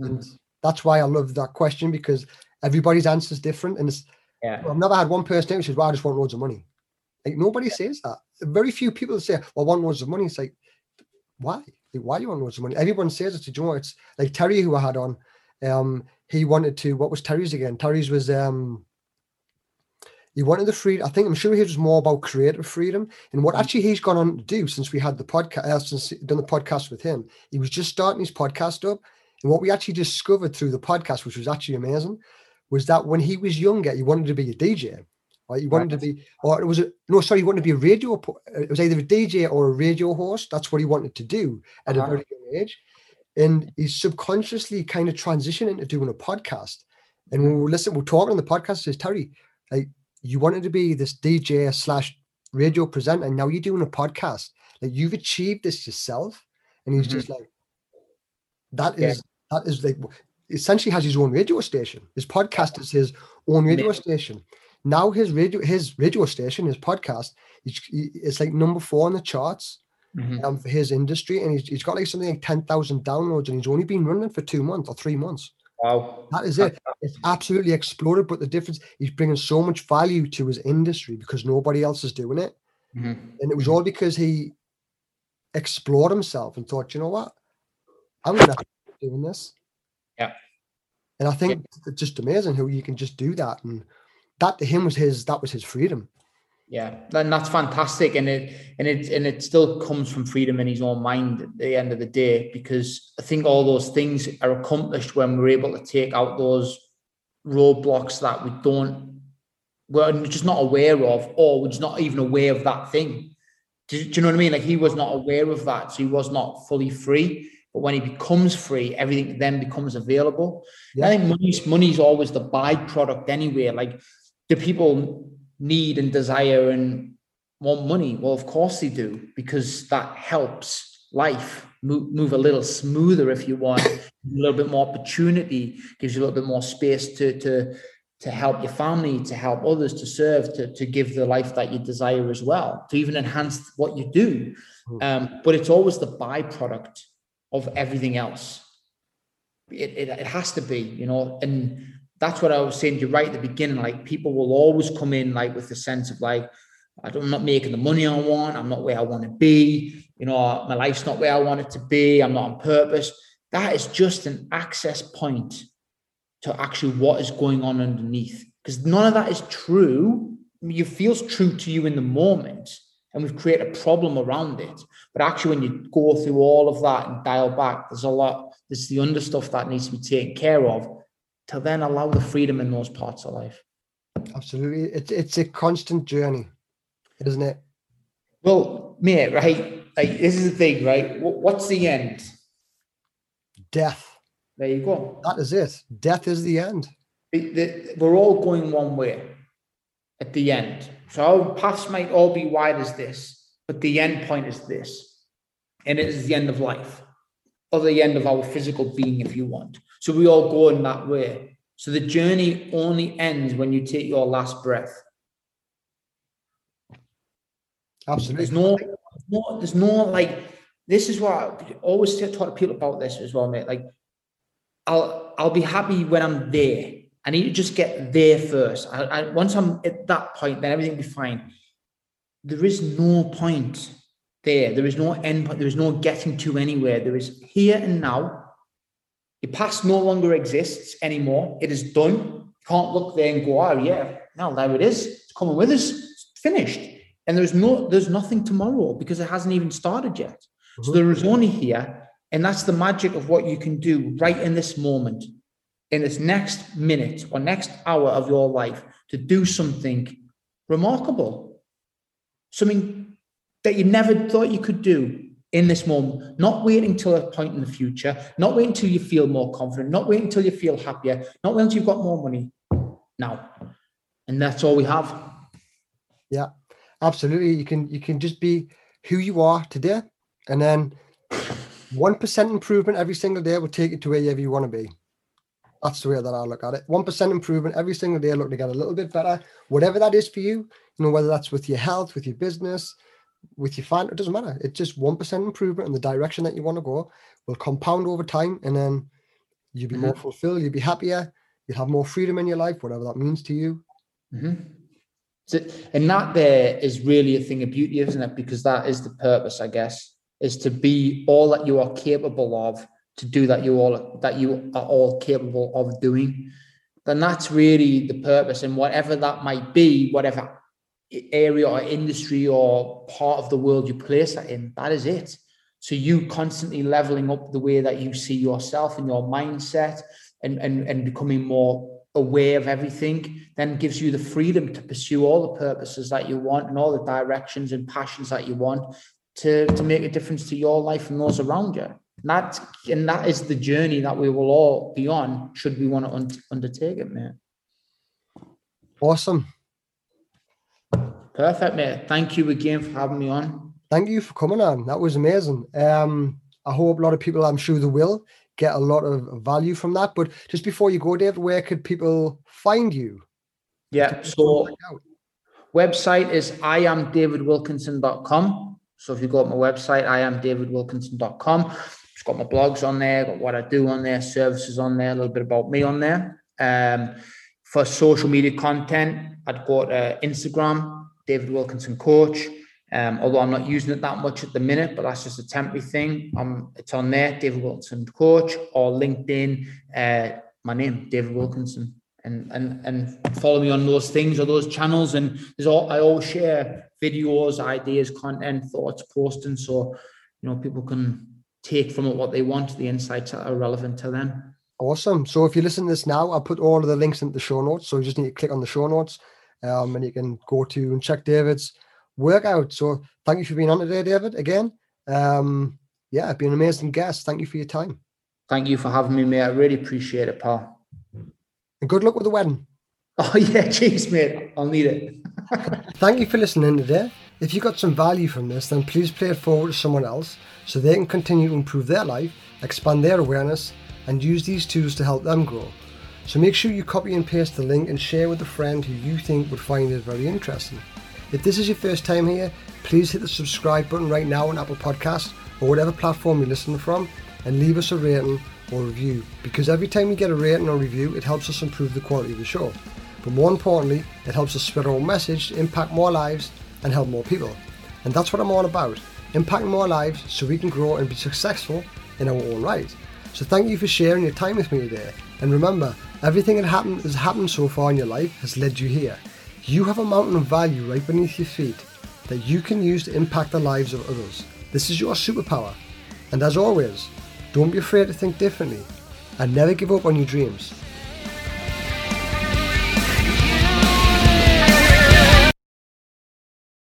And that's why I love that question, because everybody's answer is different. And it's, I've never had one person who says, well, I just want loads of money. Like nobody says that. Very few people say, well, I want loads of money. It's like, why? Why do you want loads of money? Everyone says it's a joy. It's like Terry, who I had on, he wanted to, what was Terry's again? Terry's was, he wanted the freedom. I think, I'm sure he was more about creative freedom. And what actually he's gone on to do since we had the podcast, since done the podcast with him, he was just starting his podcast up. And what we actually discovered through the podcast, which was actually amazing, was that when he was younger, he wanted to be a DJ. Right? He wanted to be, or it was, he wanted to be a radio, it was either a DJ or a radio host. That's what he wanted to do at a very young age. And he subconsciously kind of transitioned into doing a podcast. And when we're talking on the podcast, says, Terry, like, you wanted to be this DJ / radio presenter, and now you're doing a podcast. Like, you've achieved this yourself. And he's just like, that is like, essentially has his own radio station. His podcast is his own radio station. Now his podcast, it's like number 4 on the charts for his industry. And he's got like something like 10,000 downloads, and he's only been running for 2 months or 3 months. Wow. That is it. It's absolutely exploded. But the difference, he's bringing so much value to his industry because nobody else is doing it. Mm-hmm. And it was all because he explored himself and thought, you know what, I'm going to keep doing this. Yeah. And I think it's just amazing how you can just do that. And that to him was his, that was his freedom. Yeah, and that's fantastic, and it still comes from freedom in his own mind at the end of the day, because I think all those things are accomplished when we're able to take out those roadblocks that we're just not aware of, or we're just not even aware of that thing. Do you know what I mean? Like, he was not aware of that, so he was not fully free. But when he becomes free, everything then becomes available. Yeah. I think money's always the byproduct anyway. Like, do people need and desire and want money? Well, of course they do, because that helps life move a little smoother, if you want, a little bit more opportunity, gives you a little bit more space to help your family, to help others, to serve, to give the life that you desire as well, to even enhance what you do. But it's always the byproduct of everything else. It has to be, you know. And that's what I was saying to you right at the beginning. Like, people will always come in like with the sense of like, I'm not making the money I want. I'm not where I want to be. You know, my life's not where I want it to be. I'm not on purpose. That is just an access point to actually what is going on underneath. Because none of that is true. I mean, it feels true to you in the moment, and we've created a problem around it. But actually, when you go through all of that and dial back, there's a lot, there's the under stuff that needs to be taken care of, to then allow the freedom in those parts of life. Absolutely. It's a constant journey, isn't it? Well, mate, right? Like, this is the thing, right? What's the end? Death. There you go. That is it. Death is the end. We're all going one way at the end. So our paths might all be wide as this, but the end point is this. And it is the end of life, or the end of our physical being, if you want. So we all go in that way. So the journey only ends when you take your last breath. Absolutely. There's no like, this is what I always talk to people about this as well, mate. Like, I'll be happy when I'm there. I need to just get there first. Once I'm at that point, then everything will be fine. There is no point there. There is no end point. There is no getting to anywhere. There is here and now. Your past no longer exists anymore. It is done. You can't look there and go, oh yeah, now there it is. It's coming with us. It's finished. And there's nothing tomorrow, because it hasn't even started yet. Mm-hmm. So there is only here. And that's the magic of what you can do right in this moment, in this next minute or next hour of your life, to do something remarkable. Something that you never thought you could do. In this moment, not waiting till a point in the future, not waiting till you feel more confident, not waiting till you feel happier, not waiting till you've got more money. Now, and that's all we have. Yeah, absolutely. You can just be who you are today, and then 1% improvement every single day will take you to wherever you want to be. That's the way that I look at it. 1% improvement every single day. Look to get a little bit better, whatever that is for you. You know, whether that's with your health, with your business, with your fan, it doesn't matter. It's just 1% improvement in the direction that you want to go will compound over time, and then you'll be more fulfilled, you'll be happier, you'll have more freedom in your life, whatever that means to you. Mm-hmm. So, and that there is really a thing of beauty, isn't it? Because that is the purpose, I guess, is to be all that you are capable of, to do that you are all capable of doing. Then that's really the purpose, and whatever that might be, whatever area or industry or part of the world you place that in, that is it. So you constantly leveling up the way that you see yourself and your mindset, and becoming more aware of everything, then gives you the freedom to pursue all the purposes that you want, and all the directions and passions that you want, to make a difference to your life and those around you. And that is the journey that we will all be on, should we want to undertake it, man. Awesome. Perfect, mate. Thank you again for having me on. Thank you for coming on. That was amazing. I hope a lot of people, I'm sure they will, get a lot of value from that. But just before you go, Dave, where could people find you? Yeah, so website is iamdavidwilkinson.com. So if you go to my website, iamdavidwilkinson.com, it's got my blogs on there, got what I do on there, services on there, a little bit about me on there. For social media content, I'd go to Instagram, David Wilkinson Coach. Although I'm not using it that much at the minute, but that's just a temporary thing. It's on there, David Wilkinson Coach, or LinkedIn, my name, David Wilkinson. And follow me on those things or those channels. And there's all, I always share videos, ideas, content, thoughts, posting. So, you know, people can take from it what they want, the insights that are relevant to them. Awesome. So if you listen to this now, I'll put all of the links into the show notes. So you just need to click on the show notes and you can go to and check David's workout. So thank you for being on today, David, again. Yeah, been an amazing guest. Thank you for your time. Thank you for having me, mate. I really appreciate it, pal. And good luck with the wedding. Oh, yeah, cheers, mate. I'll need it. Thank you for listening today. If you got some value from this, then please play it forward to someone else so they can continue to improve their life, expand their awareness, and use these tools to help them grow. So make sure you copy and paste the link and share with a friend who you think would find it very interesting. If this is your first time here, please hit the subscribe button right now on Apple Podcasts or whatever platform you're listening from, and leave us a rating or review, because every time you get a rating or review, it helps us improve the quality of the show. But more importantly, it helps us spread our message to impact more lives and help more people. And that's what I'm all about, impacting more lives so we can grow and be successful in our own right. So thank you for sharing your time with me today. And remember, everything that has happened so far in your life has led you here. You have a mountain of value right beneath your feet that you can use to impact the lives of others. This is your superpower. And as always, don't be afraid to think differently and never give up on your dreams.